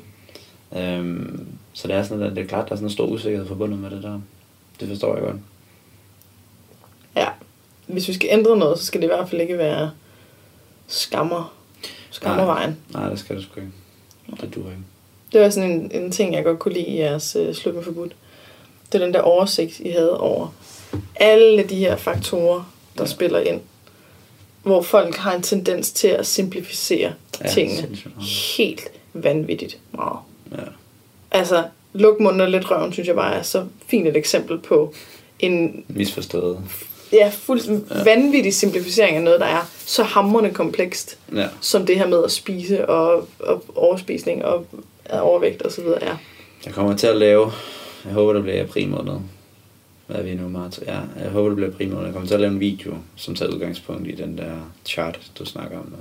Så det er sådan, at det er klart, der er sådan en stor usikkerhed forbundet med det der. Det forstår jeg godt. Ja, hvis vi skal ændre noget, så skal det i hvert fald ikke være skammervejen. Nej, det skal det sgu ikke. Det duer ikke. Det var sådan en ting, jeg godt kunne lide i jeres Slut med forbud. Det er den der oversigt, I havde over alle de her faktorer, der spiller ind. Hvor folk har en tendens til at simplificere tingene helt vanvittigt meget. Ja. Altså, luk munden og let røven, synes jeg bare er så fint et eksempel på en... misforstået. Ja, vanvittig simplificering af noget, der er så hamrende komplekst, som det her med at spise og overspisning og overvægt og så videre er. Jeg kommer til at lave... Jeg håber, det bliver april måned. Hvad er vi nu, Martin? Ja, jeg håber, det bliver primært. Jeg kommer til at lave en video, som tager udgangspunkt i den der chart, du snakker om.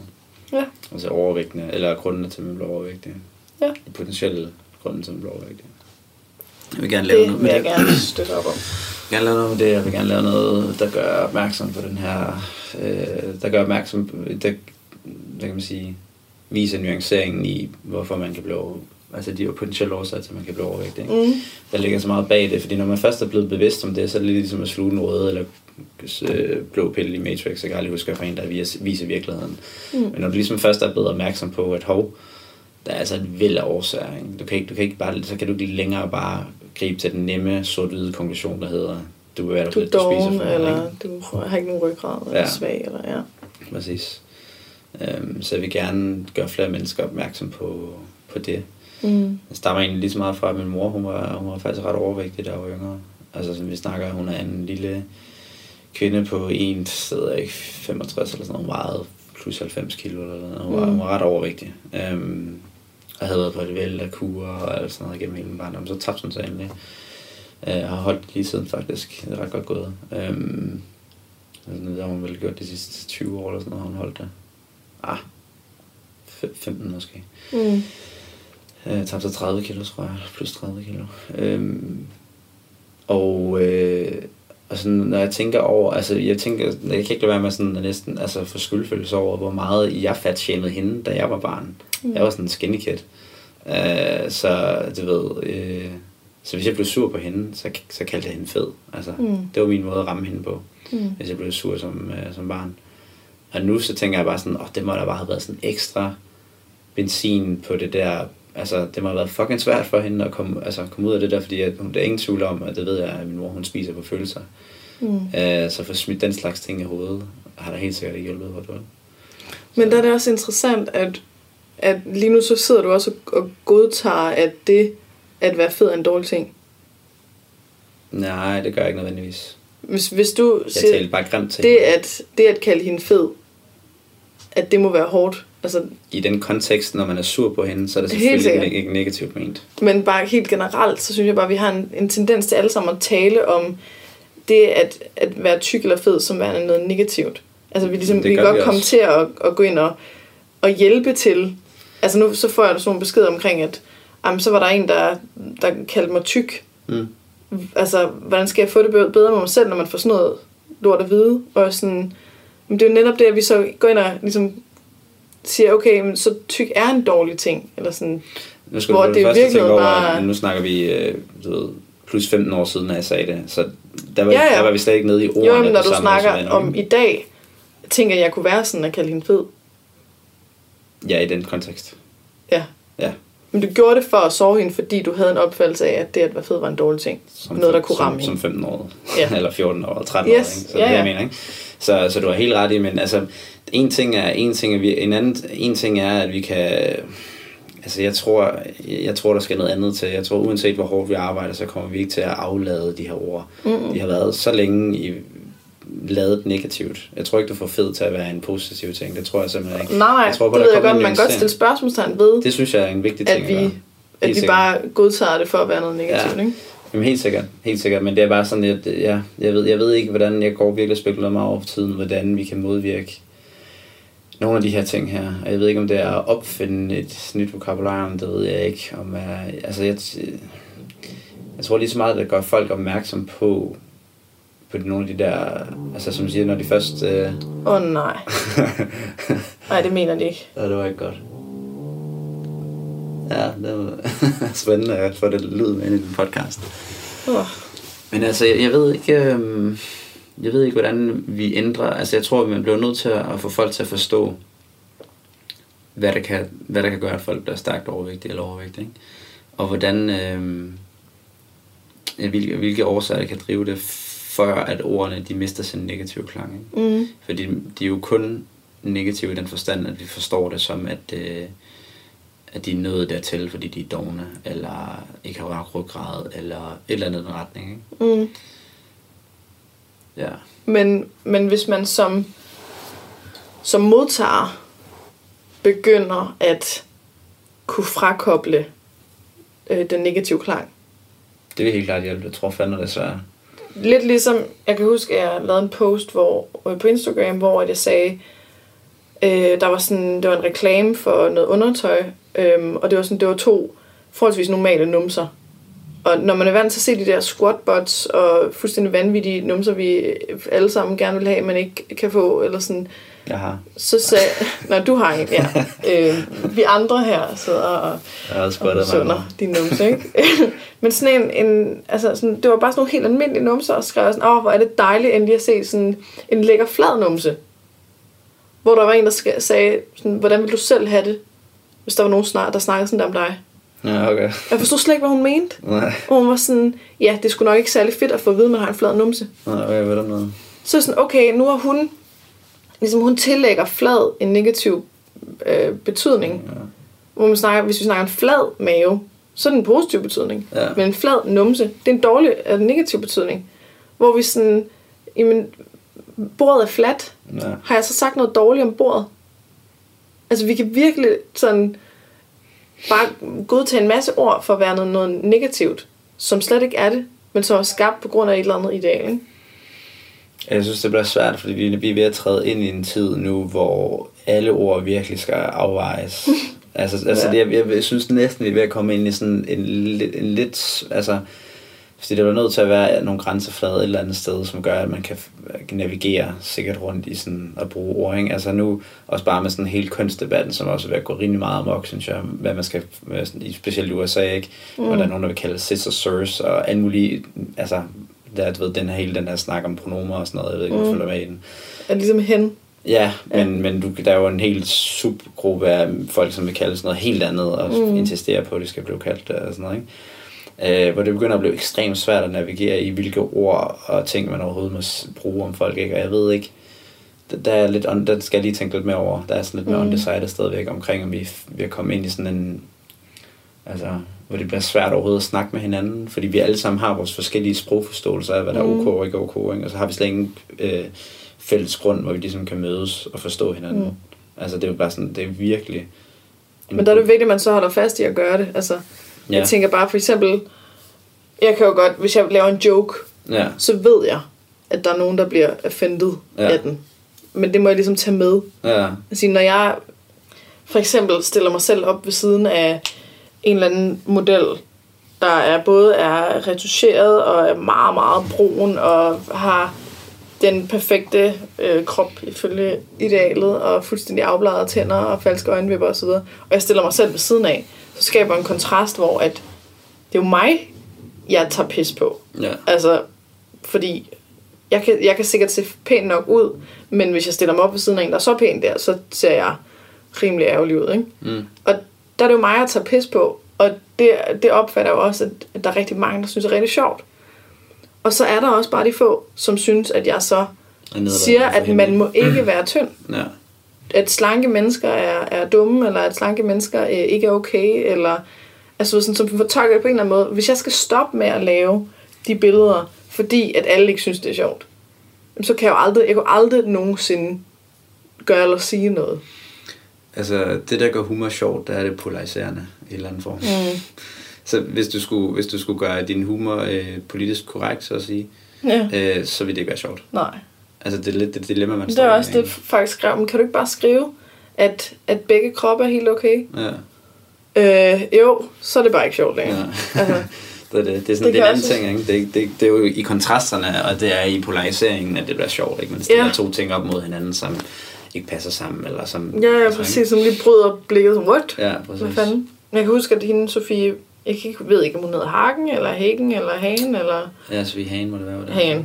Ja. Altså overvægtende, eller grundene til, at man bliver overvægtig. Ja. De potentielle grunde til, at man bliver overvægtig. Jeg vil gerne lave noget med det. Jeg vil gerne støtte op om. Jeg vil gerne lave noget med det. Jeg vil gerne lave noget, der gør opmærksom på den her... der gør opmærksom på... Der kan man sige... viser nuanceringen i, hvorfor man kan blive... Altså de er jo potentielle årsager til, at man kan blive overvægtig. Der ligger så meget bag det, fordi når man først er blevet bevidst om det, så er det lidt ligesom at sluge en røde eller blå pille i Matrix. Jeg kan aldrig huske, at for en, der viser virkeligheden. Men når du ligesom først er blevet opmærksom på, at der er altså et væld af årsager. Ikke? Du kan ikke bare, så kan du ikke længere bare gribe til den nemme, sort-hvide konklusion, der hedder, du vil være der, du spiser for eller ikke? Du har ikke nogen ryggrad, eller svag, eller Præcis. Så jeg vil gerne gøre flere mennesker opmærksom på det. Jeg stammer egentlig lige så meget fra, at min mor, hun var faktisk ret overvægtig, da jeg var yngre. Altså som vi snakker, hun er en lille kvinde på 65 eller sådan noget, meget plus 90 kilo eller sådan. Hun var ret overvægtig. Og havde været på et væld af kurer og sådan noget gennem hele min barndom, så tabte hun sig endelig. Jeg har holdt lige siden faktisk, det er ret godt gået. Det har hun vel gjort de sidste 20 år eller sådan noget, hun holdt det. 15 måske. Tabte sig 30 kilo, tror jeg, plus 30 kilo. Og sådan, når jeg tænker over, altså jeg kan ikke lade være med sådan næsten få skyldfølelse over, hvor meget jeg fatshamede hende, da jeg var barn. Jeg var sådan en skinny kid. Så du ved, så hvis jeg blev sur på hende, så kaldte jeg hende fed. Altså, det var min måde at ramme hende på, hvis jeg blev sur som barn. Og nu så tænker jeg bare sådan, det må da bare have været sådan ekstra benzin på det der. Altså, det må have været fucking svært for hende at komme ud af det der, fordi hun er ingen tvivl om, og det ved jeg, at min mor, hun spiser på følelser. Så for smidt den slags ting i hovedet, har der helt sikkert ikke hjulpet på det. Men der er det også interessant, at lige nu så sidder du også og godtager, at det at være fed er en dårlig ting. Nej, det gør jeg ikke nødvendigvis. Hvis du siger, bare grimt til det at kalde hende fed, at det må være hårdt. Altså, i den kontekst, når man er sur på hende, så er det selvfølgelig ikke negativt ment. Men bare helt generelt, så synes jeg bare, at vi har en tendens til alle sammen at tale om det at være tyk eller fed som værende noget negativt. Altså vi kan godt komme til at gå ind og hjælpe til. Altså nu så får jeg sådan en besked omkring, at så var der en, der kaldte mig tyk. Altså, hvordan skal jeg få det bedre med mig selv, når man får sådan noget lort at vide? Og sådan, men det er jo netop det, at vi så går ind og ligesom siger, okay, men så tyk er en dårlig ting, eller sådan, hvor det er virkelig bare... Nu snakker vi plus 15 år siden, når jeg sagde det, så der var vi slet ikke nede i ordene. Jo, men når du snakker om i dag, tænker jeg kunne være sådan at kalde hende fed. Ja, i den kontekst. Ja. Men du gjorde det for at sove hende, fordi du havde en opfattelse af, at det at være fed var en dårlig ting. Noget, der kunne ramme hende. Som 15-årig, eller 14-årig, eller 13-årig. Yes. Ikke? Så det er det, jeg mener, ikke? Så du har helt ret i, men altså, en ting er, at vi kan... Altså, jeg tror, der skal noget andet til. Jeg tror, uanset hvor hårdt vi arbejder, så kommer vi ikke til at aflade de her ord. De har været så længe ladet negativt. Jeg tror ikke, du får fed til at være en positiv ting. Det tror jeg simpelthen ikke. Nej, jeg tror, det ved jeg godt. Man kan godt stille spørgsmålstegn ved. Det synes jeg er en vigtig ting at gøre. At vi bare godtager det for at være noget negativt, ikke? Jamen helt sikkert. Men det er bare sådan, at jeg ved ikke, hvordan jeg går virkelig og spekulerer meget over tiden, hvordan vi kan modvirke nogle af de her ting her. Og jeg ved ikke, om det er at opfinde et nyt vokabularium, det ved jeg ikke. Jeg tror lige så meget, at det gør folk opmærksom på nogle af de der, altså som siger, når de først... nej. Nej, det mener de ikke. Ja, det var ikke godt. Ja, det var spændende at få det lyd med ind i den podcast. Men altså, jeg ved ikke, hvordan vi ændrer... Altså, jeg tror, man bliver nødt til at få folk til at forstå, hvad der kan gøre, at folk bliver stærkt overvægtige eller overvægtige, ikke? Og hvordan... hvilke årsager der kan drive det før at ordene, de mister sin negative klang. Ikke? Fordi de er jo kun negative i den forstand, at vi forstår det som, at de er nødt dertil, fordi de er dogne, eller ikke har rørt ryggrad, eller et eller andet i den retning. Ikke? Ja. Men hvis man som modtager begynder at kunne frakoble den negative klang. Det vil helt klart hjælpe. Jeg tror fandme det er svært. Lidt ligesom, jeg kan huske, at jeg lavede en post på Instagram, hvor jeg sagde, det var en reklame for noget undertøj, og det var to forholdsvis normale numser. Og når man er vant til at se de der squatbots og fuldstændig vanvittige numser, vi alle sammen gerne vil have, men ikke kan få, eller sådan... Jeg har. Så sagde... Nå, du har en, ja. Vi andre her sidder og sunder dine numser, ikke? Men sådan en, det var bare sådan nogle helt almindelige numser, og skrev sådan, hvor er det dejligt endelig at se sådan en lækker flad numse. Hvor der var en, der sagde, sådan, hvordan vil du selv have det, hvis der var nogen, der snakkede sådan der om dig? Ja, okay. Jeg forstod slet ikke, hvad hun mente. Nej. Og hun var sådan, det skulle nok ikke særlig fedt at få at vide, at man har en flad numse. Nej, okay, hvad er der noget? Så sådan, okay, nu har hun... Ligesom hun tillægger flad en negativ betydning. Ja. Hvis vi snakker en flad mave, sådan en positiv betydning. Ja. Men en flad numse, det er en dårlig er en negativ betydning. Hvor vi sådan, jamen, bordet er flat. Ja. Har jeg så sagt noget dårligt om bordet? Altså, vi kan virkelig sådan bare godtage en masse ord for at være noget negativt, som slet ikke er det, men som er skabt på grund af et eller andet ideal, ikke? Jeg synes, det bliver svært, fordi vi er ved at træde ind i en tid nu, hvor alle ord virkelig skal afvejes. Altså ja. jeg synes næsten, vi er ved at komme ind i sådan en lidt... Altså, fordi der er nødt til at være nogle grænseflader et eller andet sted, som gør, at man kan navigere sikkert rundt i sådan at bruge ord, ikke? Altså nu, også bare med sådan hele kønsdebatten, som også er ved at gå rimelig meget amok, synes jeg, hvad man skal, specielt i USA, ikke? Og der er nogen, der vil kalde cis og sirs, og alle mulige, altså, der, du ved, den her snak om pronomer og sådan noget, jeg ved ikke, om du følger med i den. Er det ligesom hen? Ja, men der er jo en hel subgruppe af folk, som vil kalde sådan noget helt andet, og insisterer på, at det skal blive kaldt, og sådan noget, ikke? Hvor det begynder at blive ekstremt svært at navigere i, hvilke ord og ting man overhovedet må bruge om folk, ikke? Og jeg ved ikke, der skal jeg lige tænke lidt mere over. Der er sådan lidt mere undecided stadigvæk omkring, om vi er kommet ind i sådan en, altså, hvor det bliver svært overhovedet at snakke med hinanden, fordi vi alle sammen har vores forskellige sprogforståelser af, hvad der er ok og ikke ok, ikke? Og så har vi slet ingen fælles grund, hvor vi ligesom kan mødes og forstå hinanden. Altså det er jo bare sådan, det er virkelig... Men der er det vigtigt, at man så holder fast i at gøre det, altså... Ja. Jeg tænker bare for eksempel, jeg kan jo godt, hvis jeg laver en joke, ja, så ved jeg, at der er nogen, der bliver offended af den. Men det må jeg ligesom tage med. Ja. Altså, når jeg for eksempel stiller mig selv op ved siden af en eller anden model, der er både er retuscheret og er meget, meget brun og har den perfekte krop ifølge idealet og fuldstændig afbladede tænder og falske øjenvipper osv. Og jeg stiller mig selv ved siden af, så skaber en kontrast, hvor at det er jo mig, jeg tager pis på. Ja. Altså, fordi jeg kan sikkert se pænt nok ud, men hvis jeg stiller mig op ved siden af en, der er så pæn der, så ser jeg rimelig ærgerlig ud, ikke? Og der er det jo mig, jeg tager pis på, og det opfatter jo også, at der er rigtig mange, der synes, det er rigtig sjovt. Og så er der også bare de få, som synes, at jeg så siger, at man må ikke være tynd. Ja. At slanke mennesker er dumme, eller at slanke mennesker ikke er okay, eller altså sådan, som fortolker det på en eller anden måde. Hvis jeg skal stoppe med at lave de billeder, fordi at alle ikke synes, det er sjovt, så kan jeg jo aldrig nogensinde gøre eller sige noget. Altså, det der gør humor sjovt, der er det polariserende i en eller anden form. Så hvis du skulle gøre din humor politisk korrekt, så at sige, så ville det ikke være sjovt. Nej. Altså det er lidt det dilemma, man står i. Det er også det, faktisk skrev. Men kan du ikke bare skrive, at begge kroppe er helt okay? Ja. Jo, så er det bare ikke sjovt længere. Ja. Altså, det er sådan en anden ting, ikke? Det er jo i kontrasterne, og det er i polariseringen, at det bliver sjovt, ikke? Man stiller to ting op mod hinanden, som ikke passer sammen, eller som... Ja, præcis. Som lige bryder blikket som rødt. Ja, præcis. Hvad fanden? Jeg kan huske, at hende, Sofie... Jeg ved ikke, om hun hedder Hagen, eller Hækken, eller Hagen, eller... Ja, Sofie Hagen må det være, hvad det er.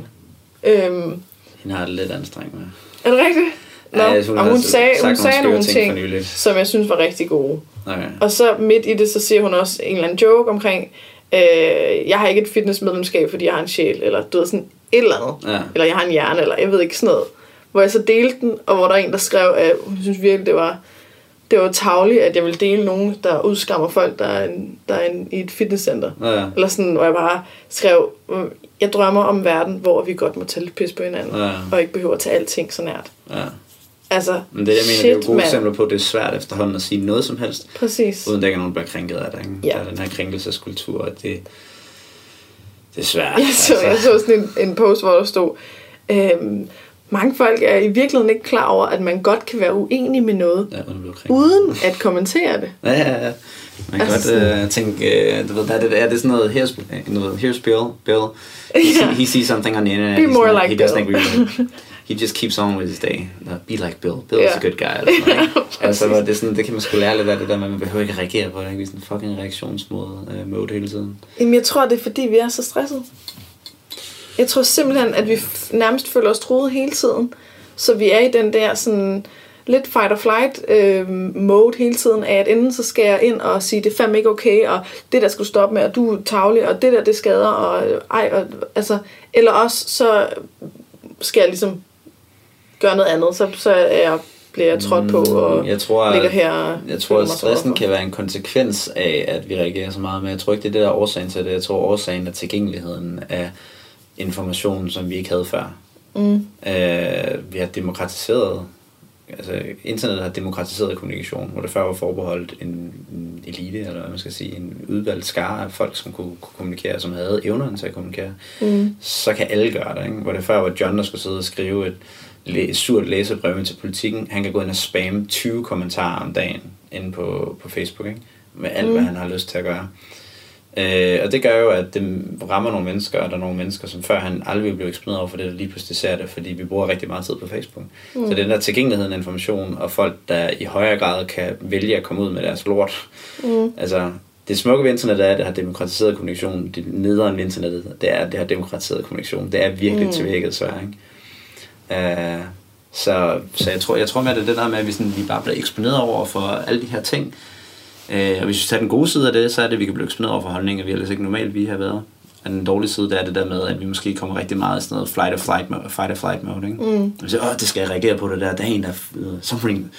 Hagen. Hende har det lidt anstrengt med. Er det rigtigt? No. Ja, synes, hun sagde nogle ting som jeg synes var rigtig gode. Okay. Og så midt i det, så siger hun også en eller anden joke omkring, jeg har ikke et fitnessmedlemskab, fordi jeg har en sjæl, eller du ved, sådan et eller andet. Ja. Eller jeg har en hjerne, eller jeg ved ikke, sådan noget. Hvor jeg så delte den, og hvor der er en, der skrev, at hun synes virkelig, det var tarveligt, at jeg ville dele nogen, der udskammer folk, der er i et fitnesscenter. Ja. Eller sådan, hvor jeg bare skrev, jeg drømmer om en verden, hvor vi godt må tage lidt pis på hinanden, og ikke behøver at tage alting så nært. Ja. Altså, men det, jeg mener, det er jo gode eksempler på, det er svært efterhånden at sige noget som helst, præcis, uden der ikke er nogen, der bliver krænket af det. Ikke? Ja. Der er den her krænkelseskultur, og det er svært. Jeg så sådan en post, hvor der stod, mange folk er i virkeligheden ikke klar over, at man godt kan være uenig med noget, uden at kommentere det. Ja. Man kan altså, godt tænke, du ved, er det sådan noget, here's Bill, he sees something on the internet, he doesn't agree with it. He just keeps on with his day. No, be like Bill. Bill is a good guy. Eller altså, det, er sådan, det kan man sgu lære lidt af det der, men man behøver ikke at reagere på det. Vi er sådan en fucking reaktionsmode hele tiden. Jamen, jeg tror, det er fordi, vi er så stressede. Jeg tror simpelthen, at vi nærmest føler os truet hele tiden. Så vi er i den der sådan lidt fight or flight mode hele tiden, af at enten så skal jeg ind og sige, det er fandme ikke okay, og det der skal du stoppe med, og du er tavlig, og det der, det skader, og ej, og, altså, eller også så skal jeg ligesom gøre noget andet, så er jeg bliver jeg trådt på og jeg tror, ligger her. Jeg tror, at stressen kan være en konsekvens af, at vi reagerer så meget. Men jeg tror ikke, det er det, der er årsagen til det. Jeg tror, årsagen er tilgængeligheden af information, som vi ikke havde før. Vi har demokratiseret, altså internet har demokratiseret kommunikation, hvor det før var forbeholdt en elite, eller hvad man skal sige, en udvalgt skare af folk, som kunne kommunikere, som havde evnerne til at kommunikere. Så kan alle gøre det, ikke? Hvor det før var John, der skulle sidde og skrive et surt læserbrev til Politikken. Han kan gå ind og spamme 20 kommentarer om dagen inde på Facebook, ikke? Med alt, hvad han har lyst til at gøre. Og det gør jo, at det rammer nogle mennesker, og der er nogle mennesker, som før han aldrig blev eksponeret over for det, der lige pludselig ser det, fordi vi bruger rigtig meget tid på Facebook. Så den der tilgængelighed af information, og folk, der i højere grad kan vælge at komme ud med deres lort. Altså, det smukke ved internet er, at det har demokratiseret kommunikation. Det nederen ved internettet, det er, at det har demokratiseret kommunikation. Det er virkelig tilvirket svært, ikke? Så jeg tror mere, det er det der med, at vi bare bliver eksponeret over for alle de her ting. Og hvis vi tager den gode side af det, så er det, at vi kan blive eksponeret over for holdninger, vi ellers ikke normalt vi har været. Og den dårlige side, det er det der med, at vi måske kommer rigtig meget i sådan noget fight or flight mode, ikke? Og vi siger, det skal jeg reagere på det der, der er en, der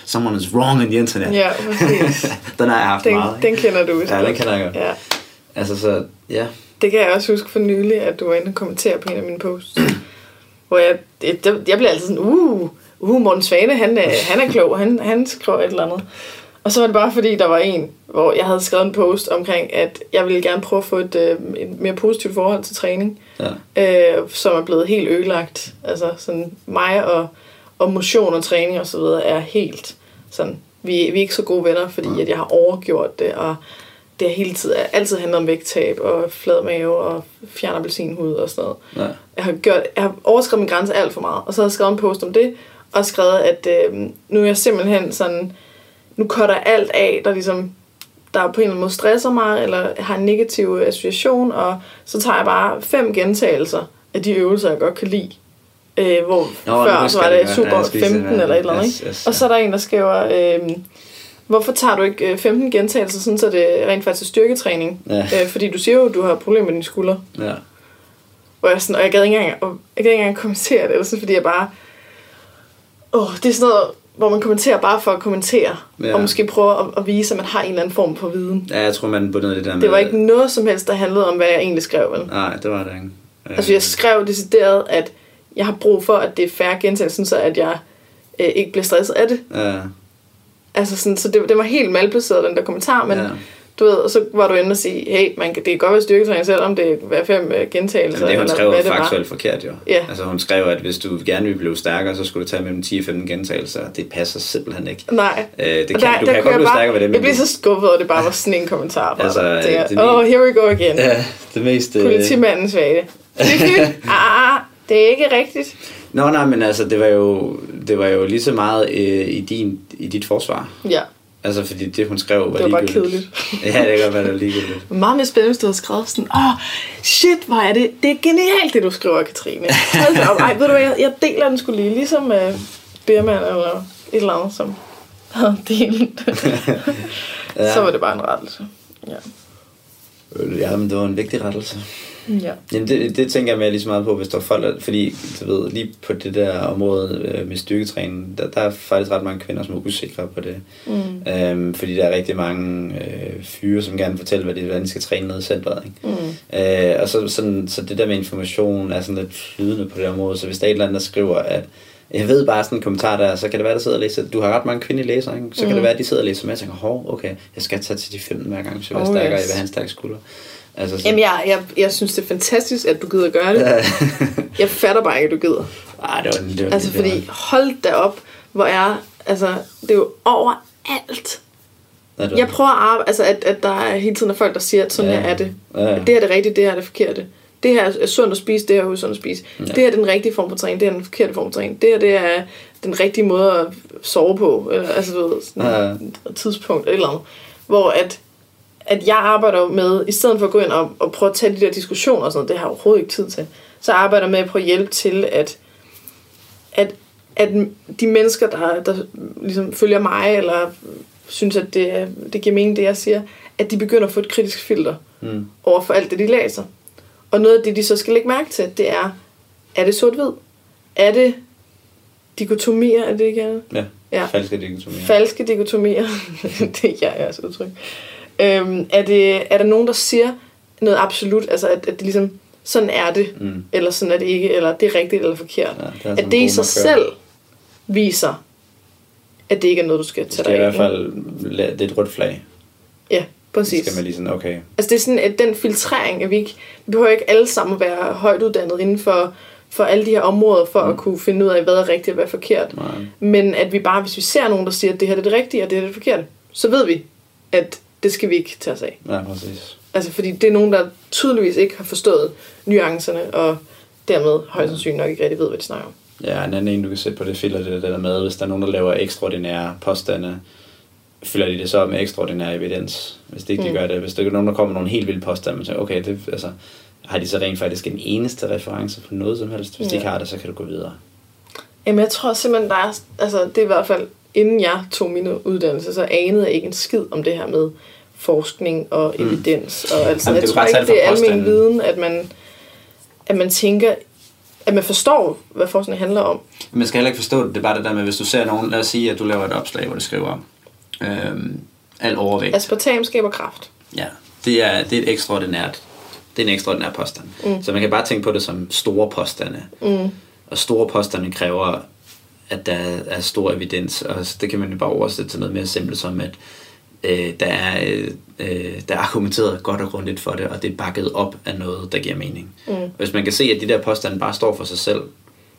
someone is wrong in the internet. Ja, præcis. Den har jeg haft meget, ikke? Den kender du også. Ja, den kender jeg godt. Ja. Altså, så, ja. Det kan jeg også huske for nylig, at du var inde og kommentere på en af mine posts, hvor jeg blev altid sådan, Morten Svane, han er klog, han skriver et eller andet. Og så var det bare fordi, der var en, hvor jeg havde skrevet en post omkring, at jeg ville gerne prøve at få et mere positivt forhold til træning, som er blevet helt ødelagt. Altså sådan mig og motion og træning og så videre er helt sådan, vi er ikke så gode venner, fordi at jeg har overgjort det, og det har altid handlet om vægttab og flad mave og fjern appelsinhud og sådan noget. Jeg har overskrevet min grænse alt for meget, og så har jeg skrevet en post om det, og skrevet, at nu er jeg simpelthen sådan... Nu cutter alt af, der på en eller anden måde stresser mig, eller har en negativ association, og så tager jeg bare 5 gentagelser af de øvelser, jeg godt kan lide. Hvor før så var det super 15 eller et eller andet. Yes, og så er der en, der skriver, hvorfor tager du ikke 15 gentagelser, sådan, så det rent faktisk er styrketræning? Ja. Fordi du siger jo, at du har problemer med dine skuldre. Ja. Og jeg gad ikke engang kommentere det, sådan, fordi jeg bare... det er sådan noget... hvor man kommenterer bare for at kommentere, og måske prøve at vise, at man har en eller anden form for viden. Ja, jeg tror, man bundet det der med... Det var ikke noget som helst, der handlede om, hvad jeg egentlig skrev, vel? Nej, det var det ikke. Altså, jeg skrev decideret, at jeg har brug for, at det er færre gentagelser, så at jeg ikke bliver stresset af det. Ja. Altså, sådan, så det var helt malplaceret, den der kommentar, men... Ja. Du ved, og så var du inde og sige, hey, det kan godt være styrketræning, selvom det er 5 gentagelser. Men det, hun skrev, var faktuelt forkert, jo. Yeah. Altså, hun skrev, at hvis du gerne ville blive stærkere, så skulle du tage mellem 10 og 15 gentagelser. Det passer simpelthen ikke. Nej. Du kan godt blive stærkere ved det. Jeg blev så skuffet, og det bare var sådan en kommentar. Here we go again. Ja, det mest... Politimandens vage. Det er ikke rigtigt. Nej, men altså, det var jo lige så meget i dit forsvar. Ja. Altså, fordi det, hun skrev, var ligegyldigt. Det var bare kedeligt. Ja, det kan være, det var ligegyldigt. Meget mere spændende, hvis du havde skrevet sådan, shit, hvor er det? Det er genialt, det du skriver, Katrine. Altså, ved du hvad, jeg deler den sgu lige, ligesom Birman eller et eller andet, som havde delt. Så var det bare en rettelse. Ja, men det var en vigtig rettelse. Ja. Jamen, det tænker jeg mig lige så meget på, hvis der er folk, fordi du ved, lige på det der område med styrketræning, der er faktisk ret mange kvinder, som er usikre på det. Fordi der er rigtig mange fyre, som gerne fortæller, hvordan de skal træne ned i centret, ikke? Og så det der med information er sådan lidt flydende på det område, så hvis der er et eller andet, der skriver, at jeg ved bare sådan en kommentar der, så kan det være, der sidder og læser. Du har ret mange kvindelige læsere, ikke? Så kan det være, at de sidder og læser med og tænker, okay, jeg skal tage til de 15 hver gang, så jeg er stærkere, jeg vil have en stærk skulder. Altså, jamen, jeg synes, det er fantastisk, at du gider gøre det. Jeg fatter bare ikke, at du gider. Det var altså, fordi hold da op, hvor det er jo overalt. Jeg prøver at arbejde, altså, at der er hele tiden er folk, der siger, at sådan her er det. At det her er det rigtige, det her er det forkerte. Det her er sundt at spise, det her er usundt at spise. Det her er den rigtige form for træning, det her er den forkerte form for træning. Det her det er den rigtige måde at sove på, altså du ved, sådan et tidspunkt eller andet. Hvor at jeg arbejder med, i stedet for at gå ind og prøve at tage de der diskussioner og sådan noget, det har jeg overhovedet ikke tid til, så arbejder jeg med at prøve at hjælpe til, at de mennesker, der ligesom følger mig, eller synes, at det giver mening, det jeg siger, at de begynder at få et kritisk filter over for alt det, de læser. Og noget af det, de så skal lægge mærke til, det er det sort-hvid? Er det dikotomier, er det ikke? Ja. Ja. Falske dikotomier. Falske dikotomier. Det er jeres udtryk. Er der nogen, der siger noget absolut, altså at det ligesom, sådan er det, eller sådan er det ikke, eller det er rigtigt eller forkert. Ja, det at det i sig selv viser, at det ikke er noget, du skal tage dig af. Det er i hvert fald, det er et rødt flag. Ja, præcis. Det skal man lige sådan, okay. Altså det er sådan, at den filtrering, at vi behøver ikke alle sammen være højt uddannet inden for alle de her områder, for at kunne finde ud af, hvad er rigtigt og hvad er forkert. Nej. Men at vi bare, hvis vi ser nogen, der siger, at det her er det rigtige, og det her er det forkerte, så ved vi, at det skal vi ikke tage os af. Ja, præcis. Altså, fordi det er nogen, der tydeligvis ikke har forstået nuancerne, og dermed højst sandsynligt nok ikke rigtig ved, hvad de snakker om. Ja, en anden en, du kan sætte på det filter, det der med, hvis der er nogen, der laver ekstraordinære påstande, fylder de det så med ekstraordinær evidens, hvis det ikke de gør det. Hvis der er nogen, der kommer nogle helt vilde påstande, så okay, det, altså, har de så rent faktisk en eneste reference på noget som helst? Hvis de ikke har det, så kan du gå videre. Jamen, jeg tror simpelthen, der er, altså, det er i hvert fald, inden jeg tog mine uddannelser, så anede jeg ikke en skid om det her med forskning og evidens og altså. Jamen, jeg tror ikke, det er almen viden, at man tænker, at man forstår, hvad forskning handler om. Man skal heller ikke forstå det. Det er bare det der med, hvis du ser nogen, lad os sige, at du laver et opslag, hvor du skriver om al overvægt. Aspartam skaber kræft. Ja, det er et ekstraordinært. Det er en ekstraordinær påstand. Så man kan bare tænke på det som store påstande. Og store påstande kræver, at der er stor evidens. Og det kan man jo bare oversætte til noget mere simpelt som, at der er argumenteret godt og grundigt for det, og det er bakket op af noget, der giver mening. Hvis man kan se, at de der påstande bare står for sig selv,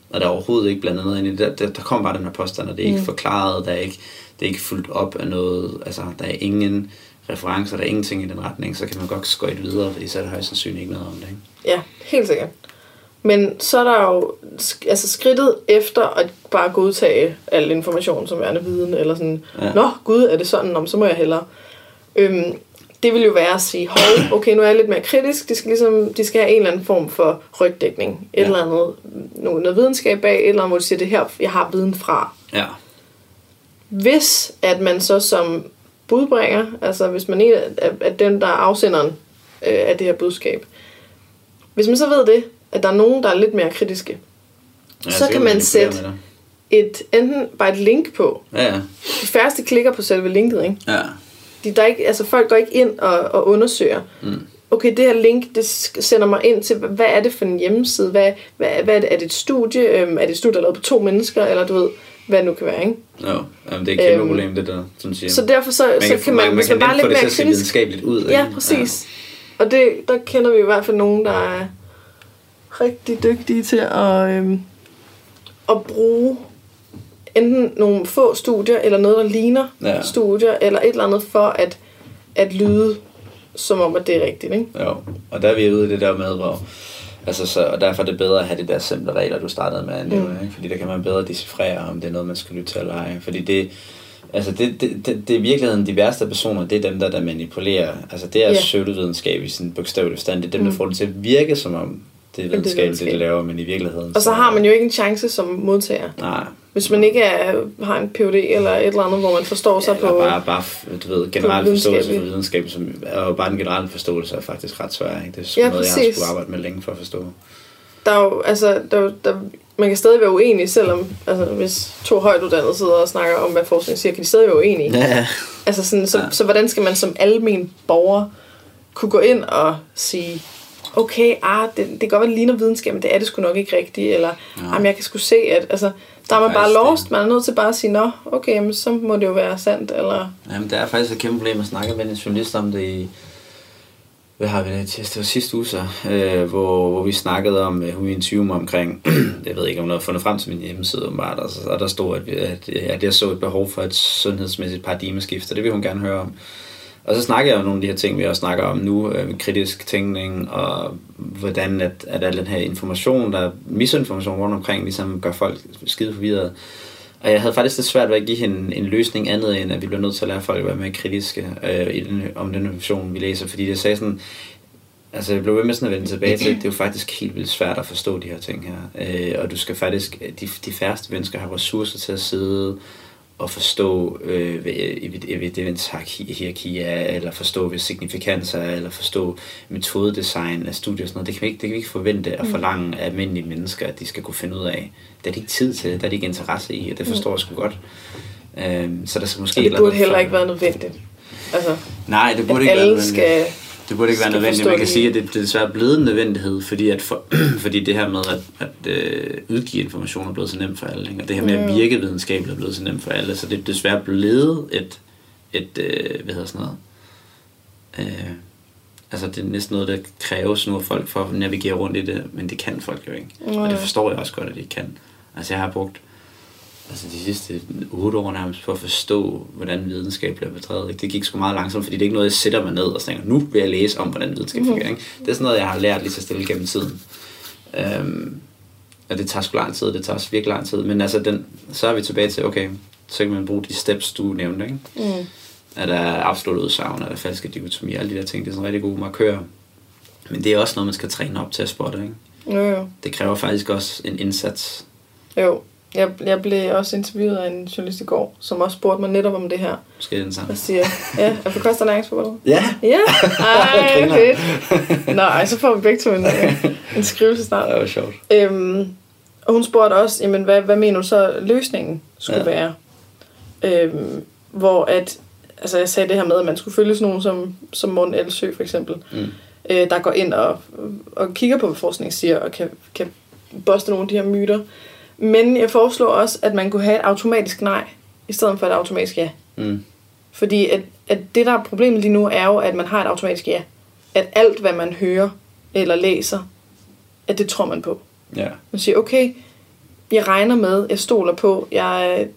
og der er overhovedet ikke blandet noget ind i det, der kommer bare den her påstand, og det er ikke forklaret, det er ikke fuldt op af noget, altså der er ingen referencer, der er ingenting i den retning, så kan man godt skøjte videre, fordi så er der højst sandsynligt ikke noget om det, ikke? Ja, helt sikkert. Men så er der jo altså skridtet efter at bare godtage al information som værende viden, eller sådan, nå gud, er det sådan, så må jeg hellere. Det vil jo være at sige, hold, okay, nu er jeg lidt mere kritisk, de skal have en eller anden form for rygdækning, et eller andet, noget videnskab bag, et eller andet, hvor de siger, det her, jeg har viden fra. Ja. Hvis at man så som budbringer, altså hvis man ikke er den, der er afsenderen af det her budskab, hvis man så ved det, at der er nogen, der er lidt mere kritiske, ja, så kan man sætte enten bare et link på. Ja. De færreste klikker på selve linket, ikke? Ja. Folk går ikke ind og undersøger. Okay, det her link, det sender mig ind til, hvad er det for en hjemmeside? Hvad er det? Er det et studie? Er det et studie, der er lavet på 2 mennesker? Eller du ved, hvad det nu kan være, ikke? Jo, jamen, det er et kæmpe problem, det der, sådan siger. Så derfor så kan man bare lidt mere kritisk. Man kan nemt få det videnskabeligt ud. Ja, præcis. Ja. Og det, der kender vi i hvert fald nogen, der er rigtig dygtige til at bruge enten nogle få studier, eller noget, der ligner studier, eller et eller andet for at lyde som om, at det er rigtigt, ikke? Jo, og der er vi ude i det der med, hvor altså, så, og derfor er det bedre at have de der simple regler, du startede med, ikke? Fordi der kan man bedre decifrere, om det er noget, man skal lytte til eller ej. Fordi det er i virkeligheden de værste personer, det er dem, der manipulerer. Altså det er pseudovidenskab i sin bogstavelig forstand. Det er dem, der får det til at virke som om, det er videnskabeligt, det de laver, men i virkeligheden. Og så har man jo ikke en chance som modtager. Nej. Hvis man ikke har en PhD eller et eller andet, hvor man forstår sig på bare du ved, generel forståelse for videnskab, og bare den generelle forståelse er faktisk ret svær, ikke? Det er noget, jeg har skulle arbejde med længe for at forstå. Der er jo, altså, man kan stadig være uenig, selvom altså, hvis 2 højtuddannede sidder og snakker om, hvad forskning siger, kan de stadig være uenige. Ja. Altså sådan, så hvordan skal man som almen borger kunne gå ind og sige, okay, det kan godt være, det ligner videnskab, men det er det sgu nok ikke rigtigt, eller jeg kan sgu se, at altså, der er man bare lost, man er nødt til bare at sige, nå, okay, men så må det jo være sandt, eller. Jamen, der er faktisk et kæmpe problem at snakke med en journalist om det i, hvad har vi det, det var sidste uge så, hvor vi snakkede om, vi interviewede omkring, jeg ved ikke, om noget har fundet frem til min hjemmeside, åbenbart, og der stod, at jeg så et behov for et sundhedsmæssigt paradigmeskift, og det vil hun gerne høre om. Og så snakker jeg om nogle af de her ting, vi også snakker om nu, kritisk tænkning, og hvordan at al den her information, der er misinformation rundt omkring, ligesom gør folk skide forvirret. Og jeg havde faktisk lidt svært ved at give hende en løsning andet, end at vi bliver nødt til at lære folk at være mere kritiske om den information, vi læser. Fordi det sagde sådan, altså jeg blev ved med sådan at vende tilbage til, det er jo faktisk helt vildt svært at forstå de her ting her. Og du skal faktisk, de færreste mennesker har ressourcer til at sidde og forstå evidenshierarkier, eller forstå signifikanser, eller forstå metodedesign af studier og sådan noget. Det kan vi ikke forvente og forlange af almindelige mennesker, at de skal kunne finde ud af. Det er de ikke tid til, det er de ikke interesse i, og det forstår jeg sgu godt. Så der skal måske... Og det burde heller ikke være nødvendigt. Altså, nej, det burde ikke være nødvendigt. Det burde ikke være nødvendigt. Man kan sige, at det er desværre blevet en nødvendighed, fordi det her med at udgive information er blevet så nemt for alle, ikke? Og det her med at virke videnskabeligt er blevet så nemt for alle, så det er desværre blevet et hvad hedder sådan noget... Altså det er næsten noget, der kræves nu af folk for at navigere rundt i det, men det kan folk jo ikke. Og det forstår jeg også godt, at de kan. Altså jeg har brugt de sidste 8 år nærmest for at forstå, hvordan videnskab bliver bedrevet. Det gik sgu meget langsomt, fordi det er ikke noget, jeg sætter mig ned og tænker, nu vil jeg læse om, hvordan videnskab fungerer. Ikke? Det er sådan noget, jeg har lært lige så stille gennem tiden. Og det tager sgu lang tid, det tager også virkelig lang tid. Men altså, så er vi tilbage til, okay, så kan man bruge de steps, du nævnte, ikke? Mm. Er der absolut udsagn, er der falske dikotomier, alle de der ting, det er sådan rigtig gode markører. Men det er også noget, man skal træne op til at spotte, ikke? Jo. Det kræver faktisk også en indsats. Jo, jeg blev også interviewet af en journalist i går, som også spurgte mig netop om det her. Måske den samme. Og siger, ja, er du koster næringsforbundet? Ja. Ja, ej, fedt. Nej, så får vi begge to en skrivelse snart. Det var sjovt. Og hun spurgte også, jamen, hvad mener du så løsningen skulle være? Hvor at... Altså jeg sagde det her med, at man skulle følge sådan nogen som Morne Elsøe for eksempel, der går ind og kigger på, hvad forskning siger, og kan buste nogle af de her myter. Men jeg foreslår også, at man kunne have et automatisk nej, i stedet for et automatisk ja. Fordi at det, der er problemet lige nu, er jo, at man har et automatisk ja. At alt, hvad man hører eller læser, at det tror man på. Yeah. Man siger, okay, jeg regner med, jeg stoler på, jeg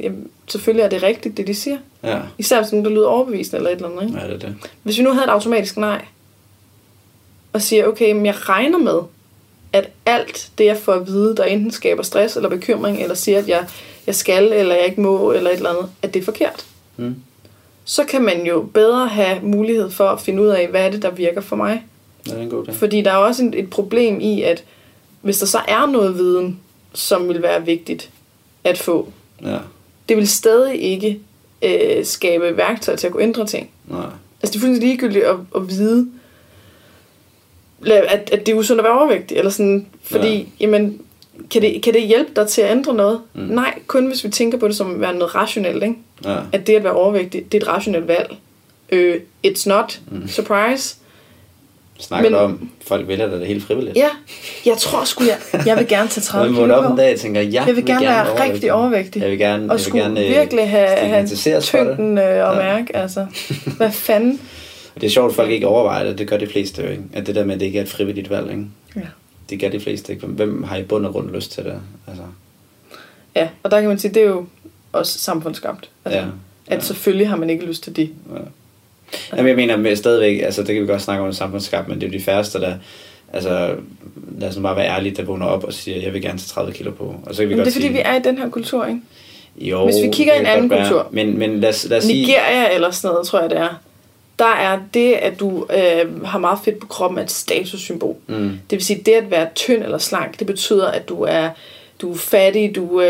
selvfølgelig er det rigtigt, det de siger. Ja. Især hvis nogen, der lyder overbevisende eller et eller andet. Ikke? Ja, det. Hvis vi nu havde et automatisk nej, og siger, okay, men jeg regner med, at alt det, jeg får at vide, der enten skaber stress eller bekymring, eller siger, at jeg skal, eller jeg ikke må, eller et eller andet, at det er forkert. Så kan man jo bedre have mulighed for at finde ud af, hvad er det, der virker for mig. Ja, det er en god dag. Fordi der er også et problem i, at hvis der så er noget viden, som vil være vigtigt at få, det vil stadig ikke skabe værktøj til at kunne ændre ting. Nej. Altså det er fuldstændig ligegyldigt at vide, at det er usundt at være overvægtig, eller sådan, fordi, jamen, kan det hjælpe dig til at ændre noget? Nej, kun hvis vi tænker på det som at være noget rationelt, ikke? Ja. At det at være overvægtig, det er et rationelt valg. It's not. Surprise. Snakker du om, folk vælger dig det helt frivilligt? Ja, jeg tror sgu, jeg vil gerne tage 30 kilo på. En dag, jeg tænker, jeg vil gerne være overvægtig. Rigtig overvægtig. Jeg vil gerne, og skulle virkelig have tyngden og mærke, altså. Hvad fanden? Det er sjovt, at folk ikke overvejer det. Det gør de fleste jo, ikke? At det der med, at det ikke er et frivilligt valg, ikke? Ja. Det gør de fleste ikke. Hvem har i bund og grund lyst til det? Altså. Ja, og der kan man sige, det er jo også samfundsskabt. Altså, at selvfølgelig har man ikke lyst til det. Ja. Jamen, jeg mener med stadigvæk, altså det kan vi godt snakke om i samfundsskab, men det er jo de færreste, der, altså lad os bare være ærlige, der vågner op og siger, jeg vil gerne tage 30 kilo på. Og så kan vi godt sige, fordi vi er i den her kultur, ikke? Jo, hvis vi kigger i en anden kultur, men lad os Nigeria eller sådan noget, tror jeg det er, der er det, at du har meget fedt på kroppen, er et statussymbol. Det vil sige, det at være tynd eller slank, det betyder, at du er fattig, du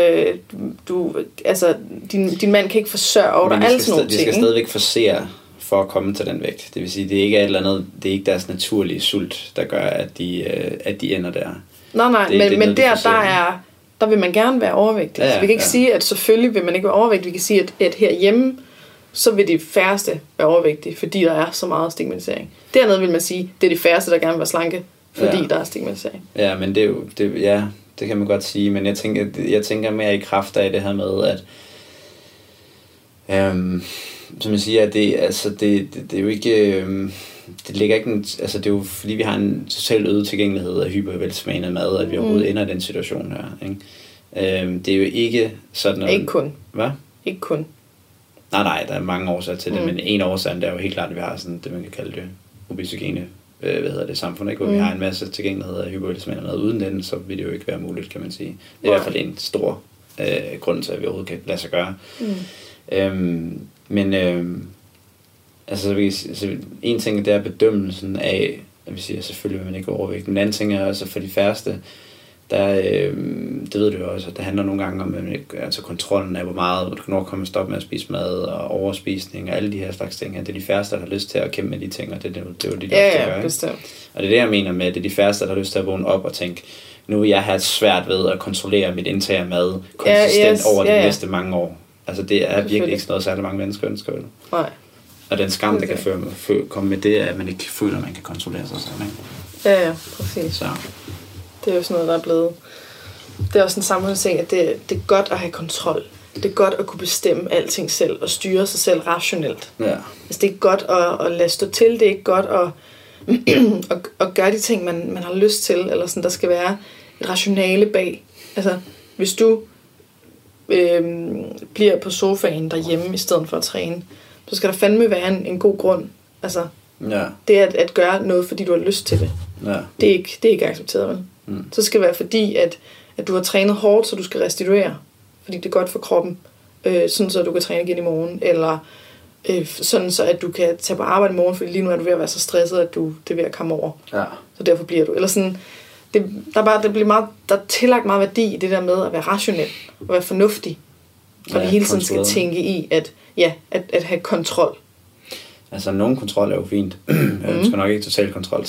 altså din mand kan ikke forsørge dig, alle sådan nogle ting. De skal stadigvæk forsere for at komme til den vægt. Det vil sige, det er ikke et eller andet, det er ikke deres naturlige sult, der gør, at de ender der. Nej, men der vil man gerne være overvægtig. Ja, vi kan ikke sige, at selvfølgelig vil man ikke være overvægtig. Vi kan sige, at herhjemme, så vil de færreste være overvægtige, fordi der er så meget stigmatisering. Dernede vil man sige, det er de færreste, der gerne vil være slanke, fordi der er stigmatisering. Ja, men det er jo, det kan man godt sige, men jeg tænker mere i kraft af det her med, at som jeg siger, det er jo ikke, det ligger ikke, altså det er jo fordi vi har en total øget tilgængelighed af hypervelsmagende mad, at vi overhovedet ender i den situation her, ikke? Det er jo ikke sådan noget. Ikke kun. Hvad? Ikke kun. Nej, der er mange årsager til det, men en årsag der er jo helt klart, at vi har sådan det man kan kalde det obesogene, samfund, ikke? Hvor vi har en masse tilgængelighed af hypervelsmagende mad, uden den, så vil det jo ikke være muligt, kan man sige. Det er i hvert fald en stor grund til, at vi overhovedet kan lade sig gøre. Men altså en ting det er bedømmelsen af, at vi siger selvfølgelig vil man ikke overvægt, men en anden ting er også for de færreste, der det ved du jo også, at det handler nogle gange om altså kontrollen af hvor meget, hvornår kommer stop med at spise mad og overspisning og alle de her slags ting, det er de færreste der har lyst til at kæmpe med de ting, og det er jo det de ofte gør, ikke? Og det er det jeg mener med, at det er de færreste der har lyst til at vågne op og tænke, nu vil jeg have svært ved at kontrollere mit indtag af mad konsistent over de næste mange år. Altså det er virkelig ikke sådan noget, særlig mange mennesker ønsker. Nej. Og den skam, der kan komme med det, er, at man ikke føler, at man kan kontrollere sig selv. Ikke? Ja, ja, præcis. Så. Det er jo sådan noget, der er blevet... Det er også en samfundsting, at det er godt at have kontrol. Det er godt at kunne bestemme alting selv og styre sig selv rationelt. Ja. Altså det er godt at lade stå til. Det er ikke godt at gøre de ting, man har lyst til. Eller sådan, der skal være et rationale bag. Altså, hvis du bliver på sofaen derhjemme i stedet for at træne, så skal der fandme være en god grund. Altså, ja. Det er at gøre noget, fordi du har lyst til det. Ja. Det er ikke accepteret, vel? Mm. Så skal det være fordi, at du har trænet hårdt, så du skal restituere. Fordi det er godt for kroppen. Sådan så, at du kan træne igen i morgen. Eller sådan så, at du kan tage på arbejde i morgen, fordi lige nu er du ved at være så stresset, at det er ved at komme over. Ja. Så derfor bliver du. Eller sådan... Der er tillagt meget værdi i det der med at være rationel og være fornuftig. Og vi hele tiden skal tænke i at have kontrol. Altså nogen kontrol er jo fint. Jeg ønsker nok ikke total kontrol,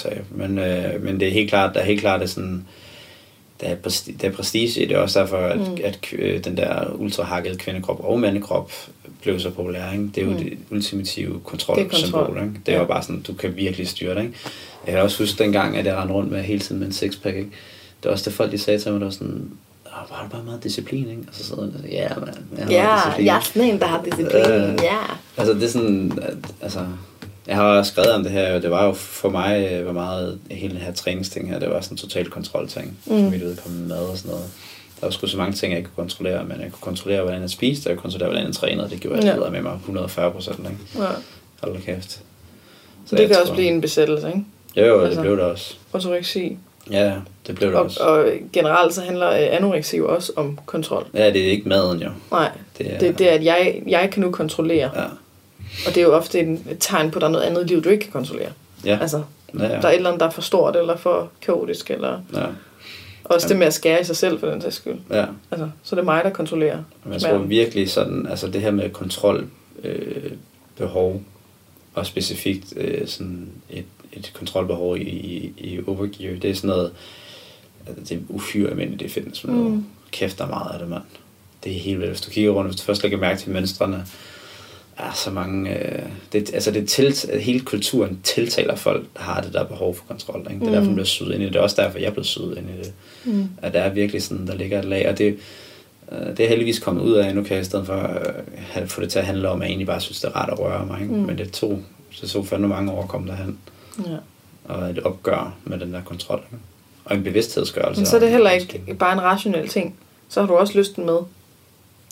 men det er helt klart, det er sådan, der er prestige i det, også derfor at den der ultrahakkede kvindekrop og mandekrop blev så populær, ikke? Det er jo det ultimative kontrolsymbol, ikke? Det er jo bare sådan, du kan virkelig styre det, ikke? Jeg kan også huske dengang, at jeg rendte rundt med hele tiden med en sixpack, ikke? Det var også det folk, de sagde til mig, der var sådan, var der bare meget disciplin, ikke? Og så sidder jeg, jeg er sådan en, der har disciplin, Altså det er sådan, jeg har skrevet om det her, og det var jo for mig, hvor meget hele den her træningsting her, det var sådan en total kontrolting, for mit udkommende mad og sådan noget. Der var sgu så mange ting, jeg ikke kunne kontrollere, men jeg kunne kontrollere, hvordan jeg spiste, og jeg kunne kontrollere, hvordan jeg trænede, det gjorde jeg bedre med mig 140%, ikke? Ja. Hold da kæft. Så det kan også blive en besættelse, ikke? Jo, altså, det blev det også. Ortoreksi. Ja, det blev det også. Og generelt så handler anoreksi jo også om kontrol. Ja, det er ikke maden jo. Nej, det er at jeg kan nu kontrollere. Ja. Og det er jo ofte et tegn på, at der er noget andet i livet, du ikke kan kontrollere. Ja. Altså, der er et eller andet, der er for stort eller for kaotisk. Eller... Ja. Også det med at skære i sig selv, for den sags skyld. Ja. Altså, så det er mig, der kontrollerer. Jeg tror virkelig sådan, altså det her med kontrol, behov og specifikt sådan et kontrolbehov i overgear, det er sådan noget, det er uhyre almindeligt, det findes med noget. Kæft, der er meget af det, mand. Det er helt vildt. Hvis du kigger rundt, hvis du først lægger mærke til mønstrene, er så mange... hele kulturen tiltaler folk, der har det der behov for kontrol. Ikke? Det er derfor, man bliver syet ind i det. Det er også derfor, jeg blev syet ind i det. At der er virkelig sådan, der ligger et lag, og det er heldigvis kommet ud af, nu kan jeg i stedet for at få det til at handle om, at jeg egentlig bare synes, det er rart at røre mig. Ikke? Men det tog fandme mange år at komme derhen. Ja. Og et opgør med den der kontrol. Ikke? Og en bevidsthedsgørelse. Men så er det heller ikke bare en rationel ting. Så har du også lysten med.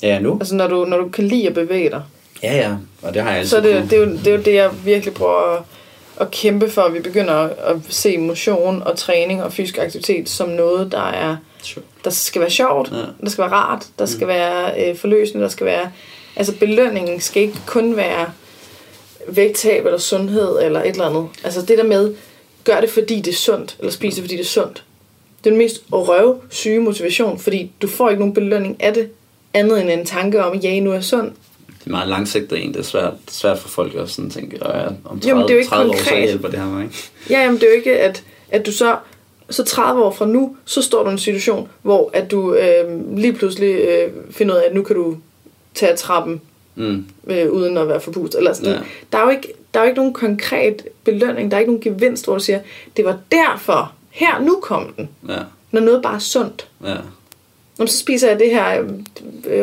Ja, nu. Altså når du kan lide at bevæge dig. Ja, ja. Og det har jeg altid. Så det er jo det, jeg virkelig prøver at kæmpe for. Vi begynder at se motion og træning og fysisk aktivitet som noget, der skal være sjovt, der skal være rart, der skal være forløsende, der skal være... Altså belønningen skal ikke kun være... vægttab eller sundhed eller et eller andet. Altså det der med, gør det fordi det er sundt, eller spis det fordi det er sundt. Det er den mest røvsyge motivation, fordi du får ikke nogen belønning af det, andet end en tanke om, at ja, nu er sund. Det er meget langsigtet en, det er svært for folk også sådan at tænke, om 30 år, så hjælper det her mig, ikke? Ja, men det er jo ikke, at du så 30 år fra nu, så står du i en situation, hvor at du lige pludselig finder ud af, at nu kan du tage trappen, uden at være forpust eller sådan. Ja. Der er jo ikke nogen konkret belønning, der er ikke nogen gevinst, hvor du siger, det var derfor, her nu kom den. Ja. Når noget bare er sundt. Ja. Når så spiser jeg det her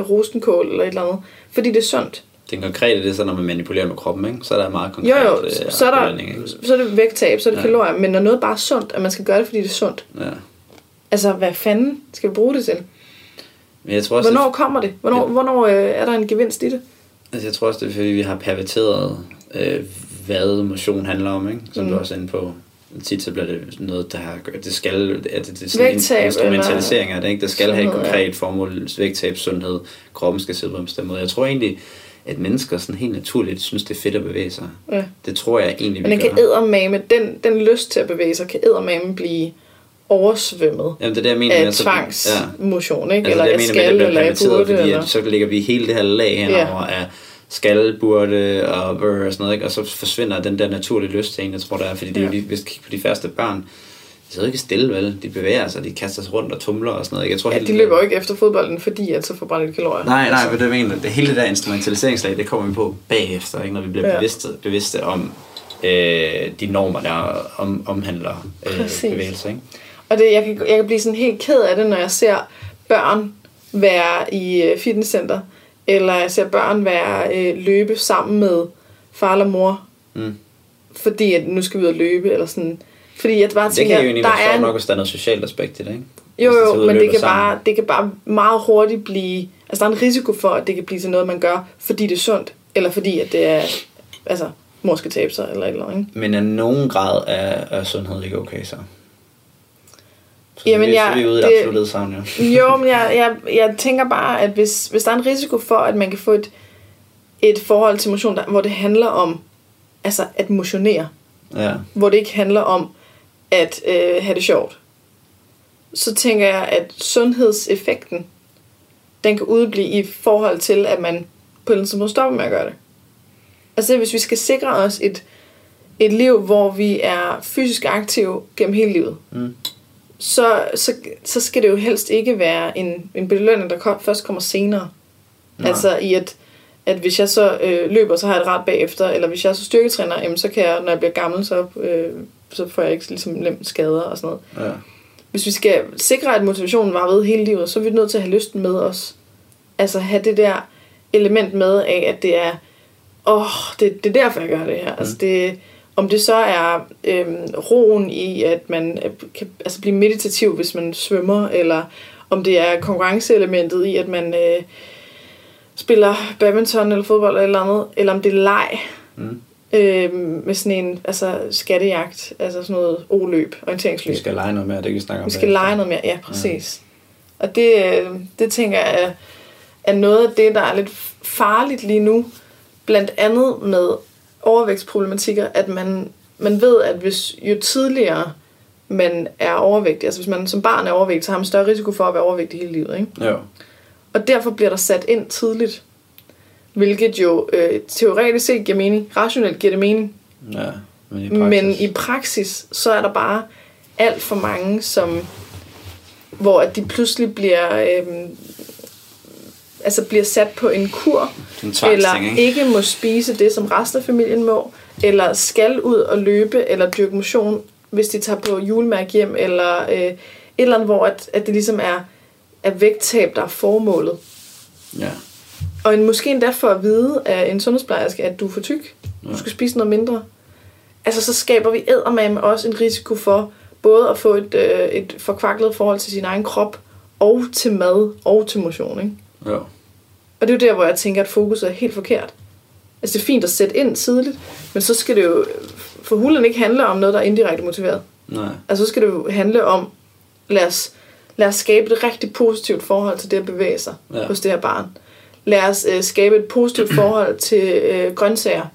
rosenkål eller et eller andet, fordi det er sundt. Den konkrete, det er så, når man manipulerer med kroppen, ikke? Så er der meget konkret belønning. Så er det vægttab, så er det kalorier, men når noget bare er sundt, at man skal gøre det, fordi det er sundt. Ja. Altså, hvad fanden skal vi bruge det til? Men jeg tror også, hvornår kommer det? Hvornår er der en gevinst i det? Altså jeg tror også, det er, fordi vi har perverteret, hvad motion handler om, ikke? Som du også er inde på. Tit så bliver det noget, der har... Det skal... Det er vægtab, en instrumentalisering af det, ikke? Det skal have et konkret formål. Vægtab, sundhed. Kroppen skal sidde på en bestemt måde. Jeg tror egentlig, at mennesker sådan helt naturligt synes, det er fedt at bevæge sig. Ja. Det tror jeg egentlig, vi gør. Men den kan eddermame... Den lyst til at bevæge sig kan eddermame blive... oversvømmet. Jamen, det der mener af tvangsmotion, ikke? Altså, eller jeg skal, eller jeg burde, eller... Så ligger vi hele det her lag henover af skal, burde og sådan noget, ikke? Og så forsvinder den der naturlige lyst til en, jeg tror, der er, fordi det er jo lige, hvis du kigger på de første børn, sidder ikke stille, vel? De bevæger sig, de kaster sig rundt og tumler og sådan noget. Jeg tror, ja, de løber jo ikke efter fodbolden, fordi at så forbrænder de kalorier. Nej, nej, men det mener det hele der instrumentaliseringslag, det kommer vi på bagefter, ikke? Når vi bliver bevidste om de normer, der omhandler bevægelser, ikke? Og det, jeg kan blive sådan helt ked af det, når jeg ser børn være i fitnesscenter, eller jeg ser børn være løbe sammen med far eller mor, fordi at nu skal vi ud og løbe, eller sådan. Fordi jeg bare tænker, det kan jo der er nok også der er noget socialt aspekt i det, ikke? Jo, men det kan bare meget hurtigt blive, altså der er en risiko for, at det kan blive til noget, man gør, fordi det er sundt, eller fordi at det er, altså mor skal tabe sig, eller et eller andet. Men af nogen grad er sundhed ikke okay, så? Jamen, vi er ude i absolut savn, jo. Jo, men jeg tænker bare, at hvis der er en risiko for, at man kan få et forhold til motion, der, hvor det handler om altså at motionere, hvor det ikke handler om at have det sjovt, så tænker jeg, at sundhedseffekten, den kan udblive i forhold til, at man på en måde stopper med at gøre det. Altså hvis vi skal sikre os et liv, hvor vi er fysisk aktive gennem hele livet, så skal det jo helst ikke være en belønning, der først kommer senere. Nej. Altså i at hvis jeg så løber, så har jeg et ret bagefter, eller hvis jeg så styrketræner, jamen, så kan jeg, når jeg bliver gammel, så får jeg ikke ligesom lemskader og sådan noget. Ja. Hvis vi skal sikre, at motivationen var ved hele livet, så er vi nødt til at have lysten med os. Altså have det der element med af, at det er, det er derfor, jeg gør det her. Altså det, om det så er roen i, at man kan altså blive meditativ, hvis man svømmer, eller om det er konkurrenceelementet i, at man spiller badminton eller fodbold eller et eller andet, eller om det er leg med sådan en altså skattejagt, altså sådan noget oløb, orienteringsløb. Vi skal lege noget mere, det kan vi snakke om. Vi skal lege noget mere, ja, præcis. Ja. Og det tænker jeg er noget af det, der er lidt farligt lige nu, blandt andet med overvægtsproblematikker, at man ved, at hvis jo tidligere man er overvægtig, altså hvis man som barn er overvægtig, så har man større risiko for at være overvægtig hele livet, ikke? Ja. Og derfor bliver der sat ind tidligt, hvilket jo teoretisk set giver mening, rationelt giver det mening, ja, men i praksis så er der bare alt for mange, hvor at de pludselig bliver bliver sat på en kur, eller ikke må spise det, som resten af familien må, eller skal ud og løbe, eller dyrke motion, hvis de tager på julemærke hjem, eller et eller andet, hvor at det ligesom er vægttab, der er formålet. Ja. Og måske endda for at vide af en sundhedsplejerske, at du er for tyk, du skal spise noget mindre. Altså så skaber vi eddermame også en risiko for både at få et forkvaklet forhold til sin egen krop, og til mad, og til motion, ikke? Ja. Og det er jo der, hvor jeg tænker, at fokus er helt forkert. Altså det er fint at sætte ind tidligt, men så skal det jo for hulen ikke handle om noget, der er indirekte motiveret. Nej. Altså så skal det jo handle om, lad os skabe et rigtig positivt forhold til det at bevæge sig hos det her barn. Lad os skabe et positivt forhold til grøntsager.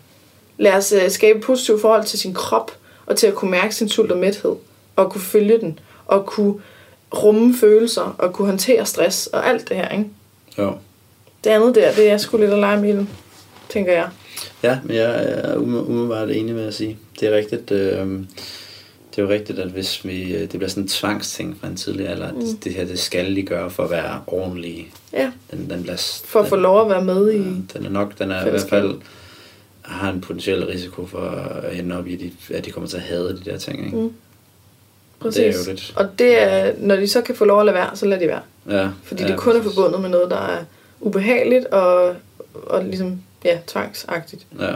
Lad os skabe et positivt forhold til sin krop, og til at kunne mærke sin sult og mæthed, og kunne følge den, og kunne rumme følelser, og kunne håndtere stress, og alt det her, ikke? Jo. Det andet der, det er sgu lidt at lege med den, tænker jeg. Ja, men jeg er umiddelbart enig med at sige. Det er rigtigt, at hvis det bliver sådan en tvangsting fra en tidligere alder, det her, det skal lige gøre for at være ordentlig. Ja. For at få lov at være med i. Den er i hvert fald, har en potentiel risiko for at ende op i, at de kommer til at hade de der ting, ikke? Mm. Præcis. Det er jo lidt. Og det er, når de så kan få lov at lade være, så lader de være. Ja. Fordi det kun er forbundet med noget, der er ubehageligt og ligesom, ja, tvangsagtigt. Ja.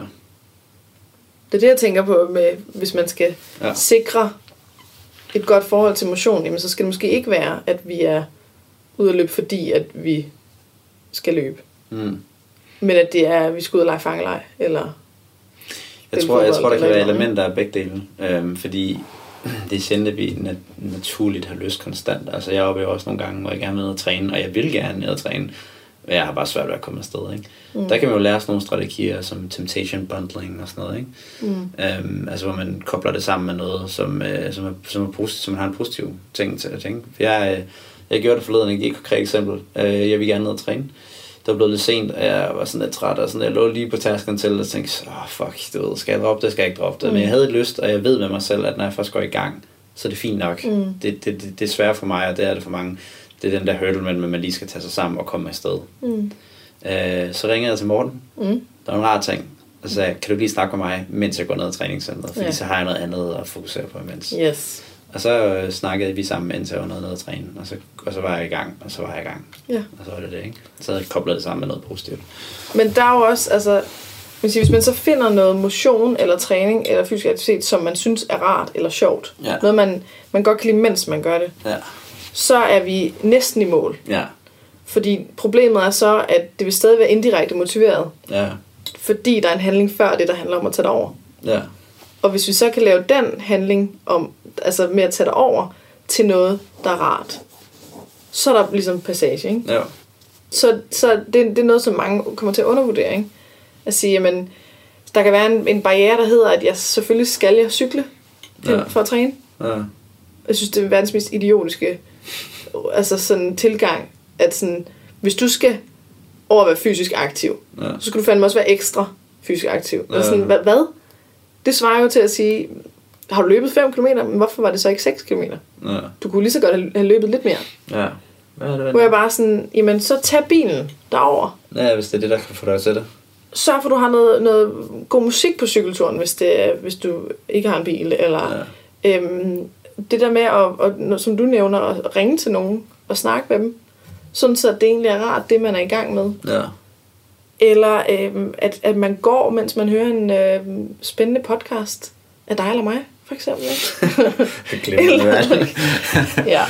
Det er det, jeg tænker på med, hvis man skal sikre et godt forhold til motion, jamen så skal det måske ikke være, at vi er ude at løbe, fordi at vi skal løbe. Mm. Men at det er, at vi skal ud og lege fangelej, eller jeg tror, der kan være elementer af begge dele. Fordi det er sjældent, at vi naturligt har lyst konstant. Altså jeg oplever også nogle gange, hvor jeg gerne vil ned og træne, og jeg vil gerne ned og træne, men jeg har bare svært ved at komme afsted, ikke? Mm. Der kan man jo lære sådan nogle strategier som temptation bundling og sådan noget, ikke? Altså hvor man kobler det sammen med noget, som er positivt, som man har en positiv ting til at tænke. Jeg gjorde det forleden, ikke et konkret eksempel. Jeg ville gerne ned og træne. Det var blevet lidt sent, og jeg var sådan lidt træt, og sådan, jeg lå lige på tasken til, og tænkte, fuck, du ved, skal jeg droppe det, skal jeg ikke droppe det? Men jeg havde lyst, og jeg ved med mig selv, at når jeg først går i gang, så er det fint nok. Mm. Det er svært for mig, og det er det for mange. Det er den der hurdle, men man lige skal tage sig sammen og komme afsted. Mm. Så ringede jeg til Morten. Mm. Der var en rar ting. Og så sagde, kan du lige snakke med mig, mens jeg går ned i træningscenteret? Fordi så har jeg noget andet at fokusere på imens. Yes. Og så snakkede vi sammen, indtil jeg var nede og træne. Og så var jeg i gang, Ja. Og så var det det, ikke? Så havde jeg koblet det sammen med noget positivt. Men der er jo også, altså... Hvis man så finder noget motion, eller træning, eller fysisk aktivitet, som man synes er rart eller sjovt. Ja. Noget, man godt kan lide, mens man gør det. Ja. Så er vi næsten i mål. Ja. Fordi problemet er så, at det vil stadig være indirekte motiveret. Ja. Fordi der er en handling før det, der handler om at tage dig over. Ja. Og hvis vi så kan lave den handling om, altså med at tage dig over til noget, der er rart, så er der ligesom passage, ikke? Ja. Så det er noget, som mange kommer til at undervurdere, ikke? At sige, jamen, der kan være en barriere, der hedder, at jeg selvfølgelig skal cykle for at træne. Ja. Jeg synes, det er verdens mest idiotiske altså sådan tilgang, at sådan, hvis du skal over at være fysisk aktiv, så skal du fandme også være ekstra fysisk aktiv. Ja. Og sådan, hvad? Det svarer jo til at sige, har du løbet 5 km, men hvorfor var det så ikke 6 km? Ja. Du kunne lige så godt have løbet lidt mere. Ja. Hvor jeg bare sådan, jamen, så tag bilen derover. Ja, hvis det er det, der kan få dig til det. Sørg for, at du har noget god musik på cykelturen, hvis du ikke har en bil. Eller, det der med, at, som du nævner, at ringe til nogen og snakke med dem. Sådan så det egentlig er rart, det man er i gang med. Ja. Eller at man går, mens man hører en spændende podcast af dig eller mig, for eksempel. Jeg glemmer det. Ja.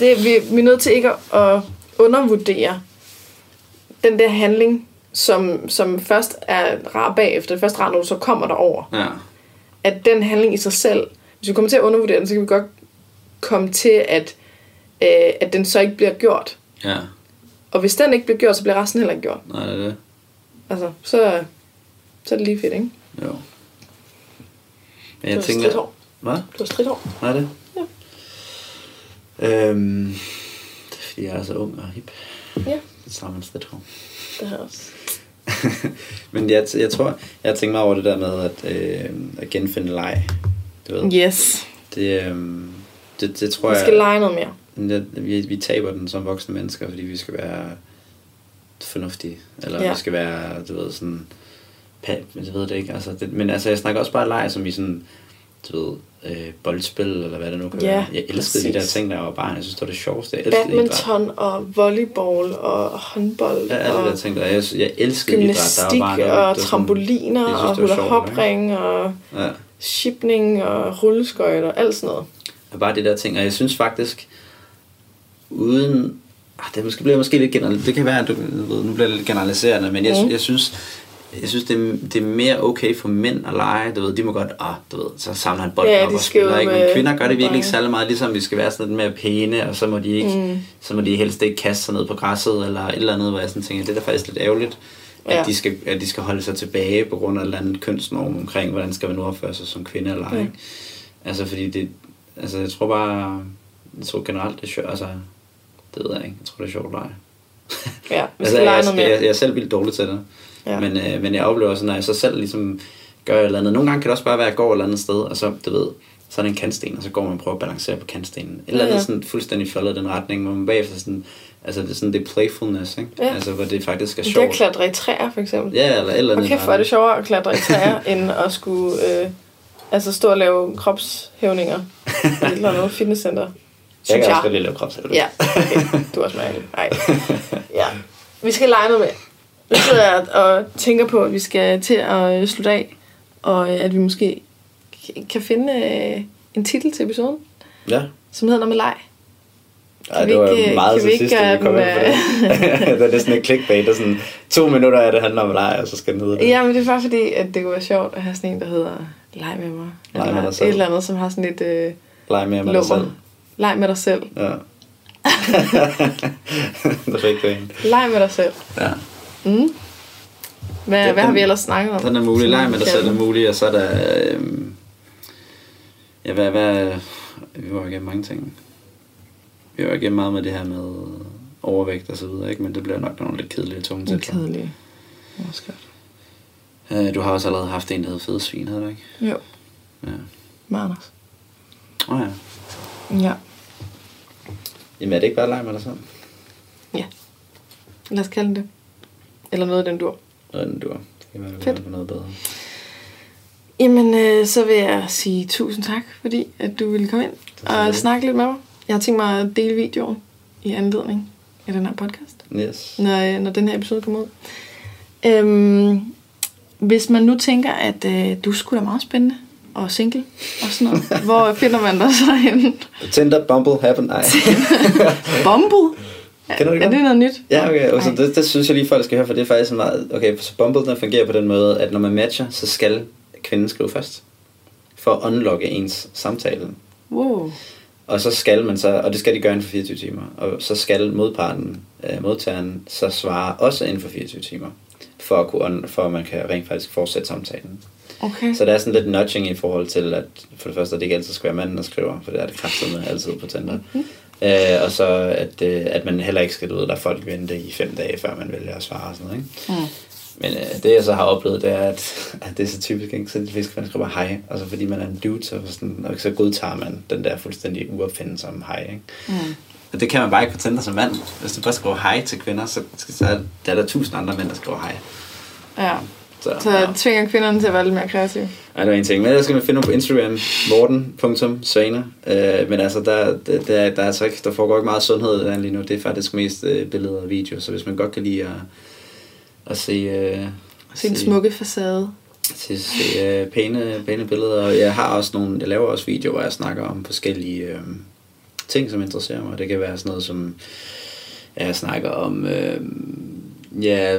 Det, vi er nødt til ikke at undervurdere den der handling, som først er rar bagefter, først rar, når du så kommer derover. Ja. At den handling i sig selv, hvis vi kommer til at undervurdere den, så kan vi godt komme til, at den så ikke bliver gjort. Ja. Og hvis den ikke bliver gjort, så bliver resten heller ikke gjort. Nej, det er det. Altså, så er det lige fedt, ikke? Jo. Men jeg tænker... Stridthår. Hvad? Du har stridthår. Nej, det? Ja. Det er, fordi jeg er så ung og hip. Ja. Det strammer en stridthår. Det har også. Men jeg tror, jeg tænker meget over det der med at genfinde leg. Du ved. Yes. Det tror jeg... Vi skal lege noget mere. Vi taber den som voksne mennesker, fordi vi skal være fornuftige. Eller vi skal være, du ved, sådan... Jeg ved det ikke. Altså, men altså, jeg snakker også bare leg, som i sådan... Du ved, boldspil, eller hvad det nu kan være. Jeg elskede de der ting, der var barn. Jeg synes, det var det sjoveste. Badminton og volleyball og håndbold. Ja, alle de der ting, der jeg elskede idræt. Gymnastik og trampoliner og hula-hopring og shipping og rulleskøjter og alt sådan noget. Og bare de der ting. Og jeg synes faktisk, uden... Det bliver måske lidt generelt. Det kan være, at nu bliver det lidt generaliserende, men jeg synes... Jeg synes, det er mere okay for mænd at lege. Du ved, de må godt, så samler han bolden op og spiller, ikke? Men kvinder gør det virkelig ikke særlig meget, ligesom vi skal være sådan lidt mere pæne, og så må de ikke, så må de helst ikke kaste sig ned på græsset, eller et eller andet, hvor jeg sådan tænker, det er da faktisk lidt ærgerligt, at de skal holde sig tilbage på grund af et eller andet kønsnorm omkring, hvordan skal man opføre sig som kvinde at lege. Altså, fordi det, altså, jeg tror generelt, det er altså, det ved jeg ikke, jeg tror, det er sjovt at lege. Ja, vi skal lege noget mere. Jeg er selv vildt dårlig til det. Ja. Men jeg oplever sådan, at jeg så selv ligesom gør et eller andet. Nogle gange kan det også bare være, at jeg går et eller andet sted, og så, du ved, så er der en kantsten, og så går man og prøver at balancere på kantstenen. Et eller andet sådan fuldstændig fjollet den retning, hvor man bagefter sådan, altså det er sådan, det er playfulness, ikke? Ja. Altså, hvor det faktisk er sjovt. Det er klatre i træer, for eksempel. Ja, eller et eller andet. Og kæft, hvor er det sjovere at klatre i træer, end at skulle stå og lave kropshævninger i et eller andet fitnesscenter. Jeg kan også godt lide at lave kropshævninger. Ja, okay. Du er også mærkelig. Nej. Ja. Vi skal lege noget med. Jeg sidder og tænker på, at vi skal til at slutte af, og at vi måske kan finde en titel til episoden, som hedder noget med leg. Ej, det var ikke, meget så sidst, da vi kom ind på det. Der er sådan et clickbait, der sådan 2 minutter af det handler om leg, og så skal den hedde det. Ja, men det er bare fordi, at det kunne være sjovt at have sådan en, der hedder leg med mig. Leg med dig selv. Et eller andet, som har sådan lidt leg med dig selv. Leg med dig selv. Ja. Det er rigtig en. Leg med dig selv. Ja. Mm. Hvad har vi ellers snakket om? Den er mulig, leg med dig selv er mulig, og så er der... vi var jo igennem mange ting. Vi var jo igennem meget med det her med overvægt og så videre, ikke? Men det bliver nok nogle lidt kedelige tunge til. Kedelige. Du har også allerede haft en, der hedder fede svin, havde du ikke? Jo. Ja. Med Anders. Åh ja. Ja. Jamen er det ikke bare leg med dig sammen? Ja. Lad os kalde det. Eller noget af den dur. Noget af den dur. Fedt. På noget bedre. Jamen, så vil jeg sige tusind tak, fordi at du ville komme ind og snakke lidt med mig. Jeg har tænkt mig at dele videoen i anledning af den her podcast, yes. når den her episode kommer ud. Hvis man nu tænker, at du skulle da meget spændende og single og sådan noget, hvor finder man dig så henne? Tinder, Bumble, happen, ej. Bumble? Kender du det? Er det noget nyt? Ja, okay. Og så det synes jeg lige folk skal høre, for det er faktisk meget... Okay, så Bumble, den fungerer på den måde, at når man matcher, så skal kvinden skrive først, for at unlocke ens samtale. Wow. Og så skal man så... Og det skal de gøre inden for 24 timer. Og så skal modparten, modtageren, så svare også inden for 24 timer, for at, for at man kan rent faktisk fortsætte samtalen. Okay. Så der er sådan lidt nudging i forhold til, at for det første, at det ikke altid skal være manden, der skriver, for det er det kraftedeme altid på Tinder. Mm-hmm. Og så at man heller ikke skal ud, der folk vente i 5 dage, før man vælger at svare og sådan noget, ikke? Mm. Men det jeg så har oplevet, det er, at det er så typisk, ikke? Så hvis man skriver hej, og så fordi man er en dude, så, sådan, og så godtager man den der fuldstændig uopfindsomme hej, ikke? Mm. Og det kan man bare ikke på Tinder som mand. Hvis du bare skriver hej til kvinder, så er der 1000 andre mænd, der skriver hej. Ja. Så tvinger kvinderne til at være lidt mere kreative. Ej, det var en ting. Men ellers skal man finde på Instagram, morten.svane. Men altså, der er altså ikke, der foregår ikke meget sundhed der lige nu. Det er faktisk mest billeder og videoer. Så hvis man godt kan lide at se... se en smukke facade. Se pæne billeder. Og jeg laver også videoer, hvor jeg snakker om forskellige ting, som interesserer mig. Det kan være sådan noget som... Jeg snakker om...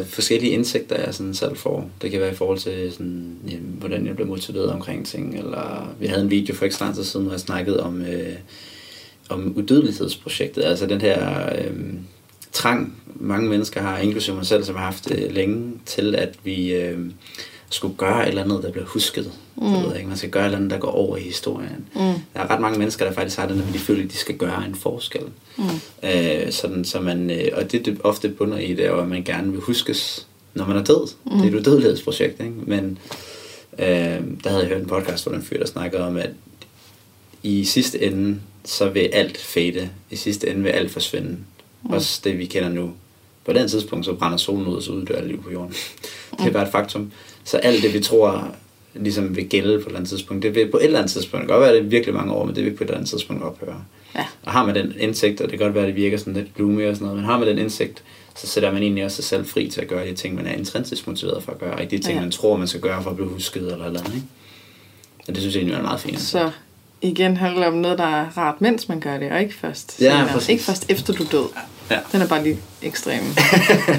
forskellige indsigter, jeg sådan selv får. Det kan være i forhold til, sådan, jamen, hvordan jeg blev motiveret omkring ting. Eller vi havde en video for ikke så lang tid siden, hvor jeg snakkede om udødelighedsprojektet. Altså den her trang, mange mennesker har, inklusive mig selv, som har haft længe til, at vi skulle gøre et eller andet, der bliver husket. Mm. Jeg ved ikke, man skal gøre et eller andet, der går over i historien. Mm. Der er ret mange mennesker, der faktisk har det, når de føler, at de skal gøre en forskel. Mm. Sådan, så man, og det ofte bunder i, det er, at man gerne vil huskes, når man er død. Mm. Det er et udødelighedsprojekt, ikke? Men der havde jeg hørt en podcast, hvor den fyr, der snakkede om, at i sidste ende, så vil alt fade. I sidste ende vil alt forsvinde. Mm. Også det, vi kender nu. På den tidspunkt, så brænder solen ud, og så uddør liv på jorden. Det er bare et faktum. Så alt det, vi tror ligesom vil gælde på et eller andet tidspunkt, det vil på et eller andet tidspunkt, det kan godt være, det virkelig mange år, men det vil på et eller andet tidspunkt ophøre. Ja. Og har man den indsigt, og det kan godt være, det virker sådan lidt gloomy og sådan noget, men har man den indsigt, så sætter man egentlig også sig selv fri til at gøre de ting, man er intrinsisk motiveret for at gøre, og ikke de ting, man tror, man skal gøre for at blive husket eller et eller andet, ikke? Og det synes jeg egentlig er meget fint. Så igen handler det om noget, der er rart, mens man gør det, og ikke først. Ja, ikke først efter du er død. Ja. Den er bare lige ekstrem.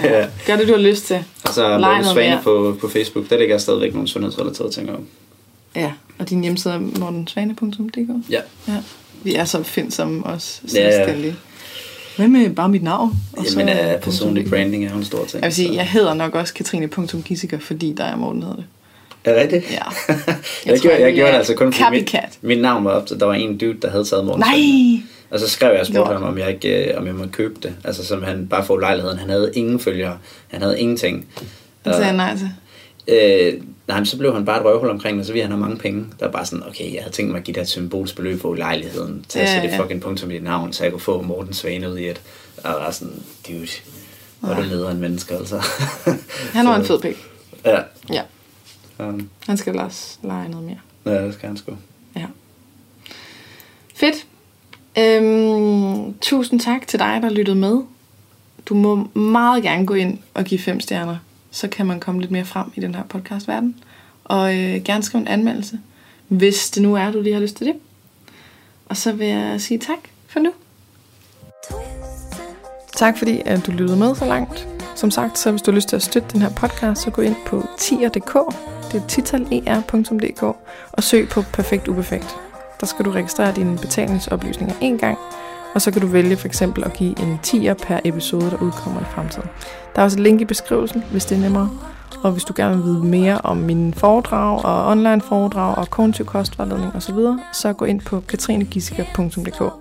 Ja. Gør det, du har lyst til. Og så er Morten Svane på Facebook. Der ligger jeg stadigvæk nogle sundhedsrelaterede ting om. Ja, og din hjemmeside er morten.svane.dk. Ja. Vi er så opfindsomme også selvstændige. Hvad med bare mit navn? Jamen, personlig branding er jo en stor ting. Jeg vil sige, jeg hedder nok også Katrine.Gisiger, fordi der er Morten, hedder det. Er det rigtigt? Ja. Jeg gjorde det altså kun fordi mit navn var op, så der var en dude, der havde taget Morten Svane. Og så skrev jeg og spurgte ham, om jeg måtte købe det. Altså, som han bare får lejligheden. Han havde ingen følgere. Han havde ingenting. Han sagde nej til? Nej, så blev han bare et røvhul omkring, og så ville han have mange penge. Der var bare sådan, okay, jeg havde tænkt mig at give dig et symbolsbeløb for lejligheden, til at sætte fucking punktum i dit navn, så jeg kunne få Morten Svane ud i et. Og var sådan, dude, hvor du leder en menneske, altså. Han var en fed pik. Ja. Han skal vel også lege noget mere. Ja, det skal han sgu. Ja. Fedt. Tusind tak til dig, der lyttede med. Du må meget gerne gå ind og give 5 stjerner. Så kan man komme lidt mere frem i den her podcastverden. Og gerne skrive en anmeldelse, hvis det nu er, du lige har lyst til det. Og så vil jeg sige tak for nu. Tak fordi at du lyttede med så langt. Som sagt, så hvis du har lyst til at støtte den her podcast, så gå ind på tier.dk. Det er tier.dk. Og søg på Perfekt Uperfekt. Der skal du registrere dine betalingsoplysninger 1 gang, og så kan du vælge for eksempel at give en 10'er per episode, der udkommer i fremtiden. Der er også et link i beskrivelsen, hvis det er nemmere. Og hvis du gerne vil vide mere om mine foredrag og online foredrag og kognitiv kostvejledning osv., så gå ind på katrinegisiger.dk.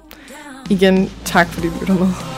Igen, tak fordi du lytter med.